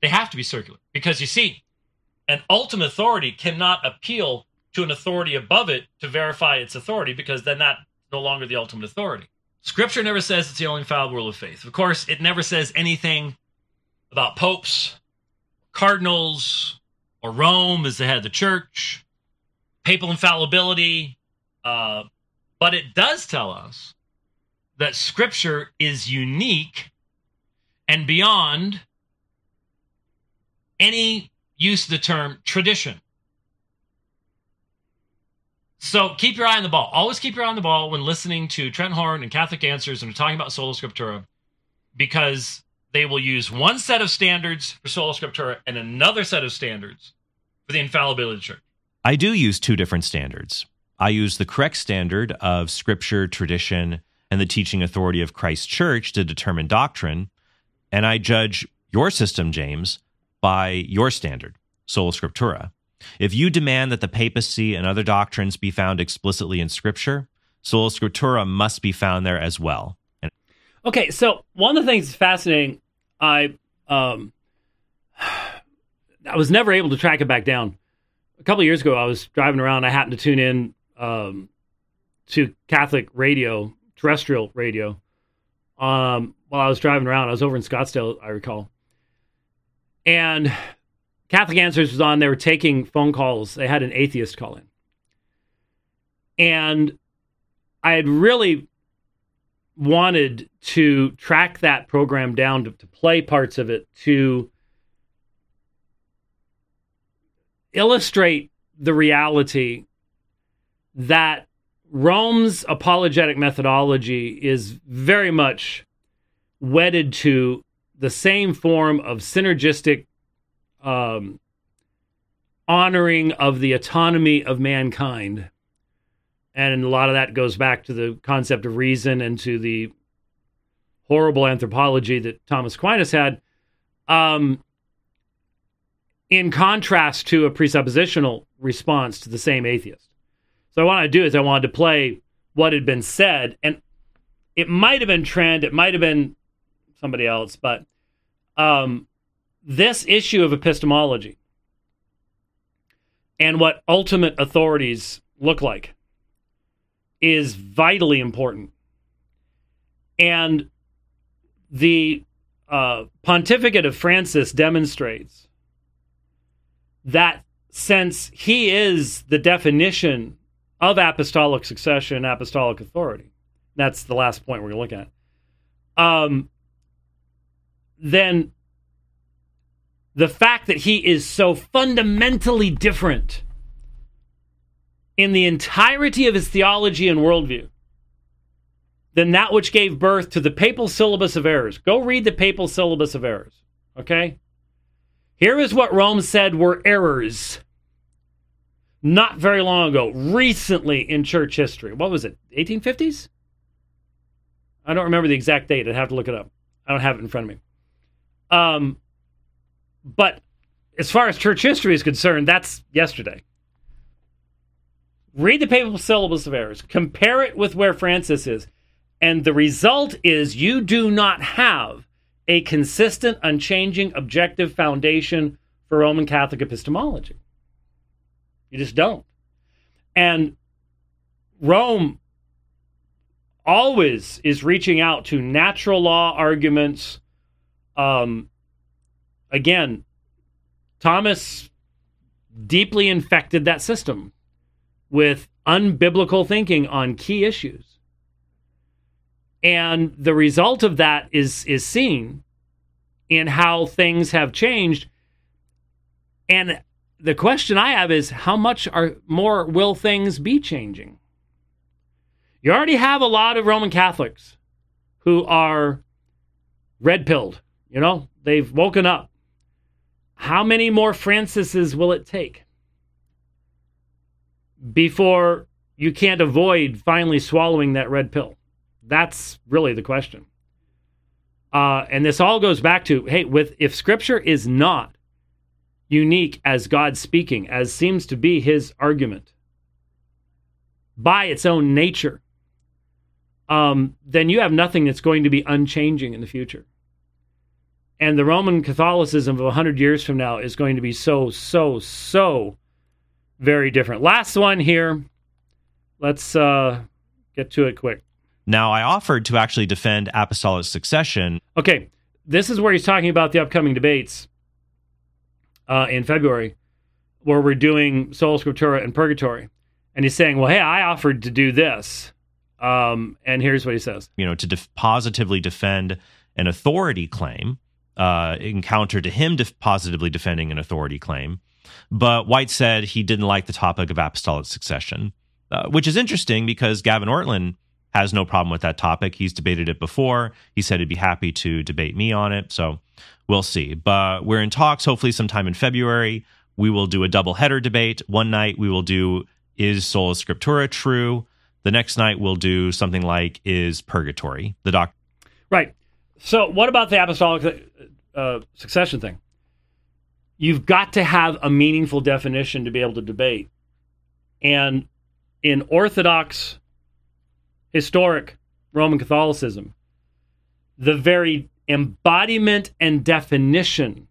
They have to be circular. Because you see, an ultimate authority cannot appeal to an authority above it to verify its authority, because then that's no longer the ultimate authority. Scripture never says it's the only infallible rule of faith. Of course, it never says anything about popes, cardinals, or Rome as the head of the church, papal infallibility. But it does tell us that Scripture is unique and beyond any use of the term tradition. So keep your eye on the ball. Always keep your eye on the ball when listening to Trent Horn and Catholic Answers and talking about Sola Scriptura, because they will use one set of standards for Sola Scriptura and another set of standards for the infallibility of the church. I do use two different standards. I use the correct standard of Scripture, tradition, and the teaching authority of Christ's church to determine doctrine, and I judge your system, James, by your standard, Sola Scriptura. If you demand that the papacy and other doctrines be found explicitly in Scripture, Sola Scriptura must be found there as well. Okay, so one of the things that's fascinating, I was never able to track it back down. A couple of years ago, I was driving around. I happened to tune in to Catholic radio, terrestrial radio, while I was driving around. I was over in Scottsdale, I recall. And Catholic Answers was on. They were taking phone calls. They had an atheist call in. And I had really wanted to track that program down to play parts of it to illustrate the reality that Rome's apologetic methodology is very much wedded to the same form of synergistic honoring of the autonomy of mankind. And a lot of that goes back to the concept of reason and to the horrible anthropology that Thomas Aquinas had, in contrast to a presuppositional response to the same atheist. So what I wanted to do is I wanted to play what had been said, and it might have been Trent, it might have been somebody else, but this issue of epistemology and what ultimate authorities look like is vitally important. And the pontificate of Francis demonstrates that since he is the definition of apostolic succession and apostolic authority, that's the last point we're going to look at, then the fact that he is so fundamentally different in the entirety of his theology and worldview than that which gave birth to the Papal Syllabus of Errors. Go read the Papal Syllabus of Errors, okay? Here is what Rome said were errors not very long ago, recently in church history. What was it, 1850s? I don't remember the exact date. I'd have to look it up. I don't have it in front of me. But as far as church history is concerned, that's yesterday. Read the Papal Syllabus of Errors. Compare it with where Francis is. And the result is you do not have a consistent, unchanging, objective foundation for Roman Catholic epistemology. You just don't. And Rome always is reaching out to natural law arguments. Again, Thomas deeply infected that system with unbiblical thinking on key issues. And the result of that is seen in how things have changed. And the question I have is, how much more will things be changing? You already have a lot of Roman Catholics who are red-pilled. You know, they've woken up. How many more Francises will it take before you can't avoid finally swallowing that red pill? That's really the question. And this all goes back to, hey, if Scripture is not unique as God speaking, as seems to be his argument, by its own nature, then you have nothing that's going to be unchanging in the future. And the Roman Catholicism of 100 years from now is going to be so, so, so very different. Last one here. Let's get to it quick. Now, I offered to actually defend apostolic succession. Okay, this is where he's talking about the upcoming debates in February, where we're doing Sola Scriptura and Purgatory. And he's saying, well, hey, I offered to do this. And here's what he says. You know, to positively defend an authority claim. Encounter to him positively defending an authority claim. But White said he didn't like the topic of apostolic succession, which is interesting because Gavin Ortlund has no problem with that topic. He's debated it before. He said he'd be happy to debate me on it. So we'll see. But we're in talks. Hopefully sometime in February, we will do a double-header debate. One night we will do, is Sola Scriptura true? The next night we'll do something like, is Purgatory? Right. So what about the apostolic succession thing? You've got to have a meaningful definition to be able to debate. And in Orthodox, historic Roman Catholicism, the very embodiment and definition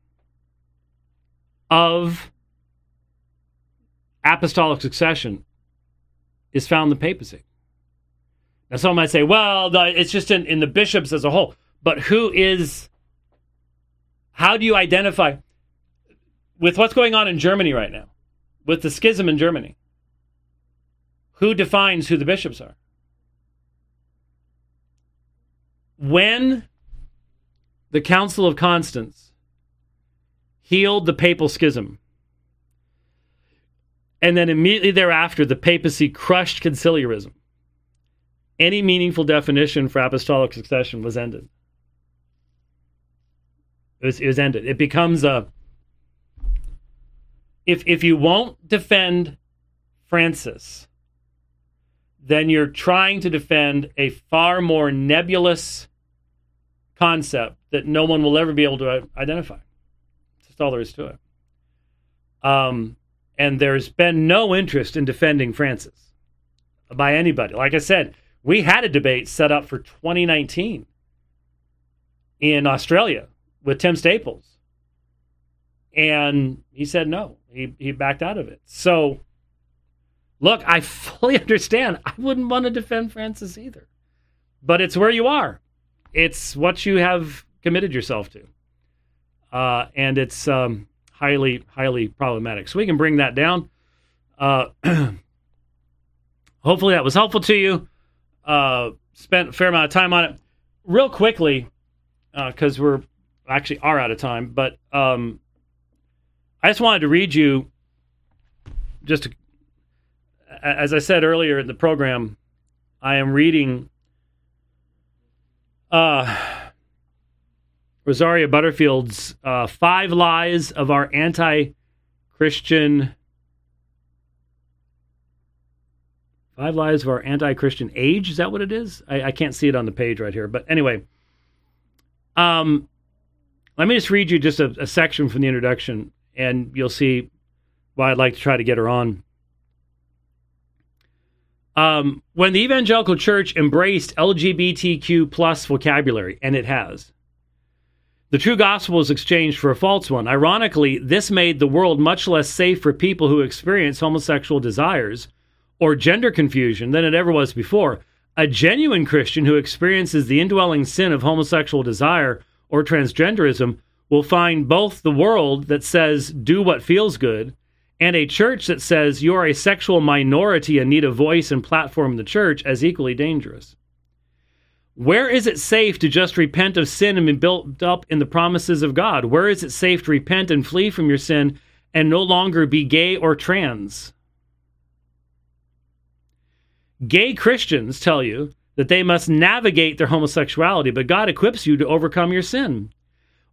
of apostolic succession is found in the papacy. Now, some might say, well, it's just in the bishops as a whole. But how do you identify with what's going on in Germany right now, with the schism in Germany? Who defines who the bishops are? When the Council of Constance healed the papal schism, and then immediately thereafter the papacy crushed conciliarism, any meaningful definition for apostolic succession was ended. It was ended. It becomes a... If you won't defend Francis, then you're trying to defend a far more nebulous concept that no one will ever be able to identify. That's all there is to it. And there's been no interest in defending Francis by anybody. Like I said, we had a debate set up for 2019 in Australia with Tim Staples, and he said no. He backed out of it. So, look, I fully understand. I wouldn't want to defend Francis either. But it's where you are. It's what you have committed yourself to. And it's highly, highly problematic. So we can bring that down. Hopefully that was helpful to you. Spent a fair amount of time on it. Real quickly, because we're actually are out of time, but I just wanted to read you, as I said earlier in the program, I am reading Rosaria Butterfield's Five Lies of Our Anti-Christian Five Lies of Our Anti-Christian Age, is that what it is? I can't see it on the page right here. But anyway, Let me just read you just a section from the introduction, and you'll see why I'd like to try to get her on. When the evangelical church embraced LGBTQ plus vocabulary, and it has, the true gospel was exchanged for a false one. Ironically, this made the world much less safe for people who experience homosexual desires or gender confusion than it ever was before. A genuine Christian who experiences the indwelling sin of homosexual desire or transgenderism will find both the world that says, do what feels good, and a church that says you're a sexual minority and need a voice and platform in the church as equally dangerous. Where is it safe to just repent of sin and be built up in the promises of God? Where is it safe to repent and flee from your sin and no longer be gay or trans? Gay Christians tell you that they must navigate their homosexuality, but God equips you to overcome your sin.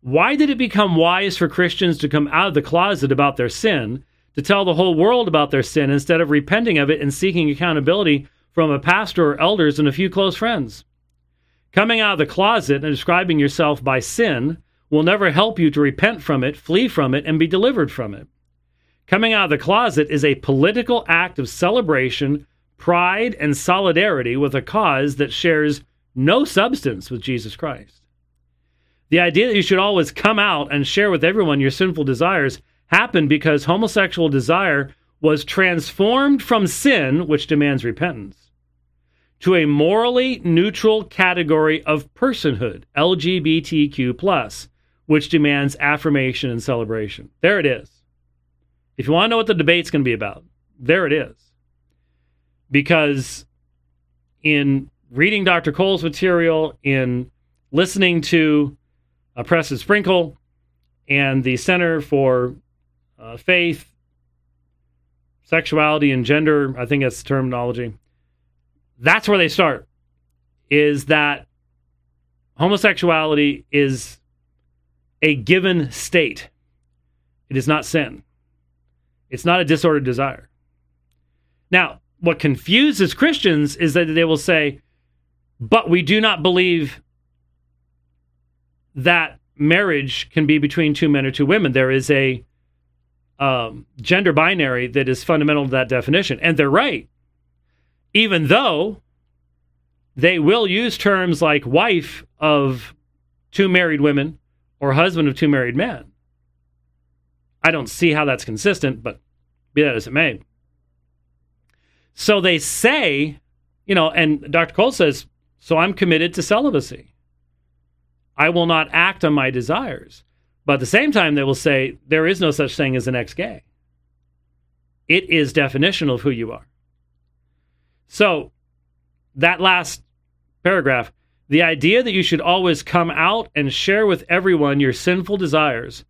Why did it become wise for Christians to come out of the closet about their sin, to tell the whole world about their sin instead of repenting of it and seeking accountability from a pastor or elders and a few close friends? Coming out of the closet and describing yourself by sin will never help you to repent from it, flee from it, and be delivered from it. Coming out of the closet is a political act of celebration, pride, and solidarity with a cause that shares no substance with Jesus Christ. The idea that you should always come out and share with everyone your sinful desires happened because homosexual desire was transformed from sin, which demands repentance, to a morally neutral category of personhood, LGBTQ+, which demands affirmation and celebration. There it is. If you want to know what the debate's going to be about, there it is. Because in reading Dr. Cole's material, in listening to Preston Sprinkle and the Center for Faith, Sexuality, and Gender, I think that's the terminology, that's where they start, is that homosexuality is a given state. It is not sin. It's not a disordered desire. Now, what confuses Christians is that they will say, but we do not believe that marriage can be between two men or two women. There is a gender binary that is fundamental to that definition. And they're right, even though they will use terms like wife of two married women or husband of two married men. I don't see how that's consistent, but be that as it may. So they say, you know, and Dr. Cole says, so I'm committed to celibacy. I will not act on my desires. But at the same time, they will say, there is no such thing as an ex-gay. It is definitional of who you are. So that last paragraph, the idea that you should always come out and share with everyone your sinful desires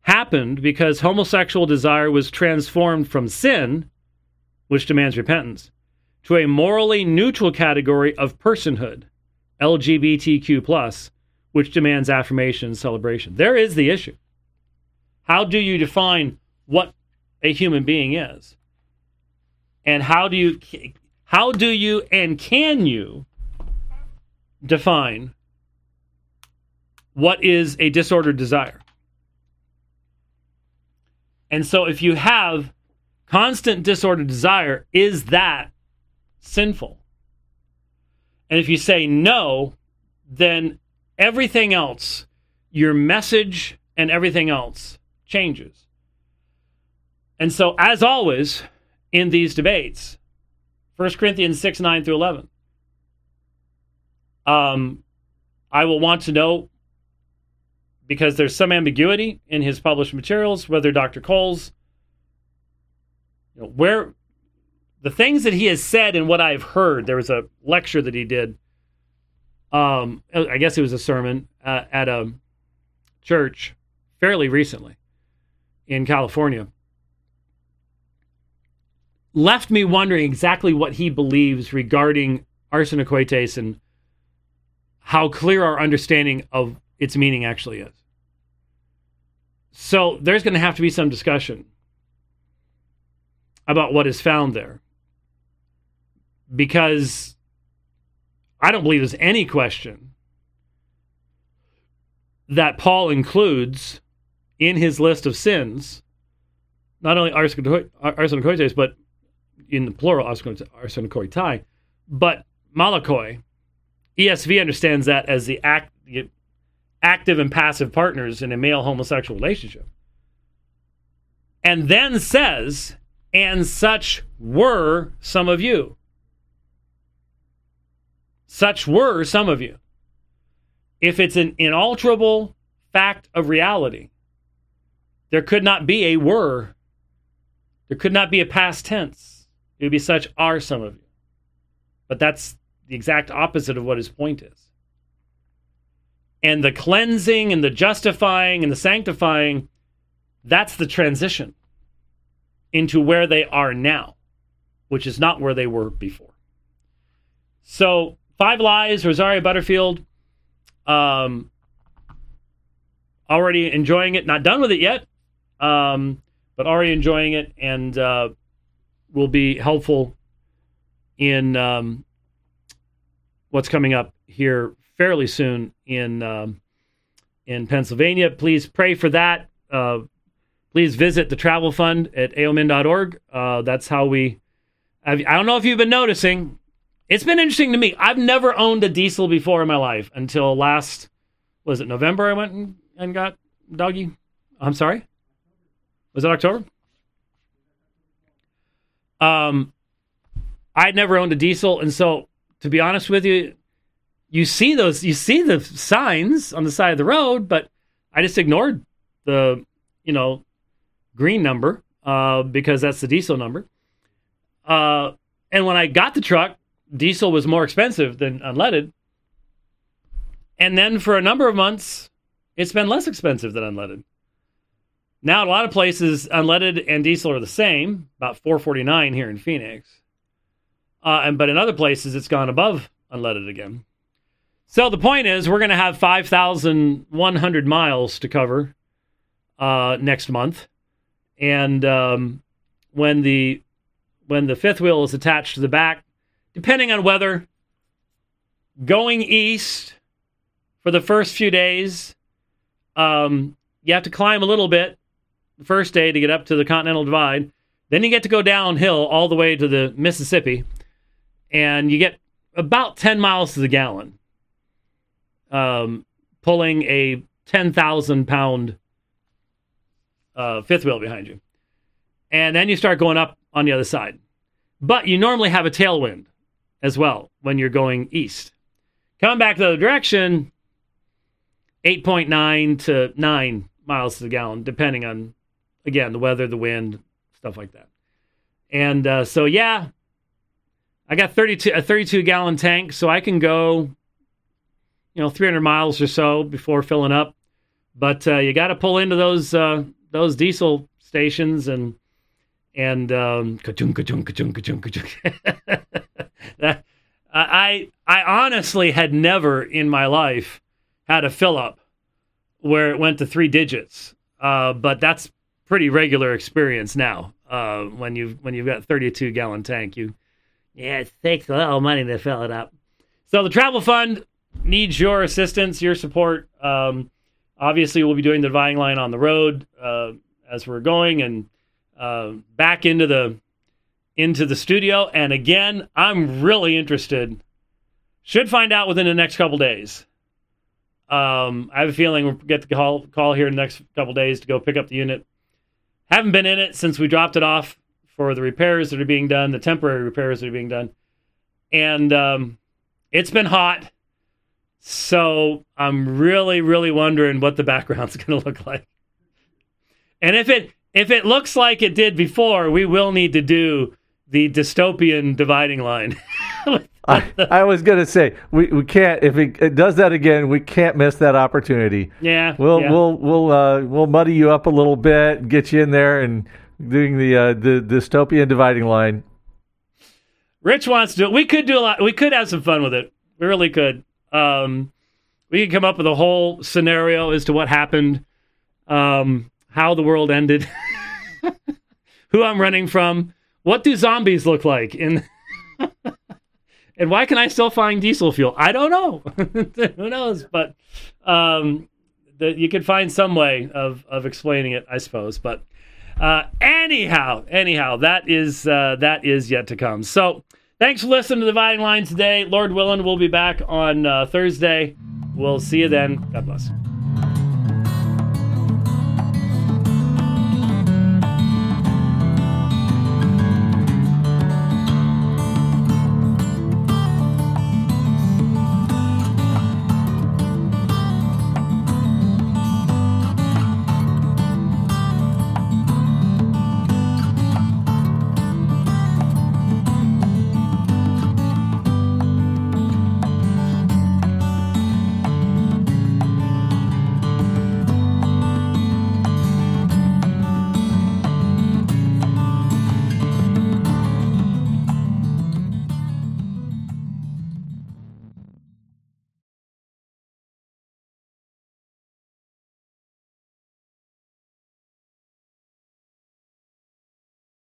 happened because homosexual desire was transformed from sin, which demands repentance, to a morally neutral category of personhood, LGBTQ+, which demands affirmation and celebration. There is the issue. How do you define what a human being is? And how do you and can you define what is a disordered desire? And so if you have constant disordered desire, is that sinful? And if you say no, then everything else, your message and everything else changes. And so, as always, in these debates, 1 Corinthians 6:9-11, I will want to know, because there's some ambiguity in his published materials, whether Dr. Coles, you know, where the things that he has said and what I've heard, there was a lecture that he did, I guess it was a sermon at a church fairly recently in California, left me wondering exactly what he believes regarding Arsenokoites and how clear our understanding of its meaning actually is. So there's going to have to be some discussion about what is found there, because I don't believe there's any question that Paul includes in his list of sins, not only Arsenokoites, but in the plural Arsenokoitai, but malakoi. ESV understands that as the active and passive partners in a male homosexual relationship. And then says, and such were some of you. Such were some of you. If it's an inalterable fact of reality, there could not be a were. There could not be a past tense. It would be such are some of you. But that's the exact opposite of what his point is. And the cleansing and the justifying and the sanctifying, that's the transition into where they are now, which is not where they were before. So, Five Lies, Rosaria Butterfield, already enjoying it. Not done with it yet, but already enjoying it, and will be helpful in what's coming up here fairly soon in Pennsylvania. Please pray for that. Please visit the travel fund at aomin.org. That's how we... I don't know if you've been noticing. It's been interesting to me. I've never owned a diesel before in my life until last... Was it November I went and got doggy? I'm sorry? Was it October? I'd never owned a diesel, and so, to be honest with you, you see the signs on the side of the road, but I just ignored the, green number, because that's the diesel number. And when I got the truck, diesel was more expensive than unleaded. And then for a number of months, it's been less expensive than unleaded. Now, in a lot of places, unleaded and diesel are the same, about $4.49 here in Phoenix. But in other places, it's gone above unleaded again. So the point is, we're going to have 5,100 miles to cover next month, and when the fifth wheel is attached to the back, depending on weather, going east for the first few days, you have to climb a little bit the first day to get up to the Continental Divide. Then you get to go downhill all the way to the Mississippi, and you get about 10 miles to the gallon, pulling a 10,000-pound fifth wheel behind you. And then you start going up on the other side. But you normally have a tailwind as well when you're going east. Coming back the other direction, 8.9 to 9 miles to the gallon, depending on, again, the weather, the wind, stuff like that. And so, yeah, I got a 32-gallon tank, so I can go, 300 miles or so before filling up. But you got to pull into those diesel stations and ka-chung, ka-chung, ka-chung, ka-chung, ka-chung. I honestly had never in my life had a fill up where it went to three digits, but that's pretty regular experience now. When you've got a 32-gallon tank, it takes a little money to fill it up. So the travel fund needs your assistance, your support. Obviously, we'll be doing the Dividing Line on the road as we're going and back into the studio. And again, I'm really interested. Should find out within the next couple days. I have a feeling we'll get the call here in the next couple days to go pick up the unit. Haven't been in it since we dropped it off for the repairs that are being done, the temporary repairs that are being done. And it's been hot. So I'm really, really wondering what the background's going to look like. And if it looks like it did before, we will need to do the dystopian Dividing Line. I was going to say, we can't, if it does that again, we can't miss that opportunity. Yeah. We'll muddy you up a little bit, get you in there and doing the dystopian Dividing Line. Rich wants to do it. We could do a lot. We could have some fun with it. We really could. We can come up with a whole scenario as to what happened, how the world ended, who I'm running from, what do zombies look like, and why can I still find diesel fuel? I don't know. Who knows? But you could find some way of explaining it, I suppose. But anyhow, that is yet to come. So thanks for listening to The Dividing Line today. Lord willing, we'll be back on Thursday. We'll see you then. God bless.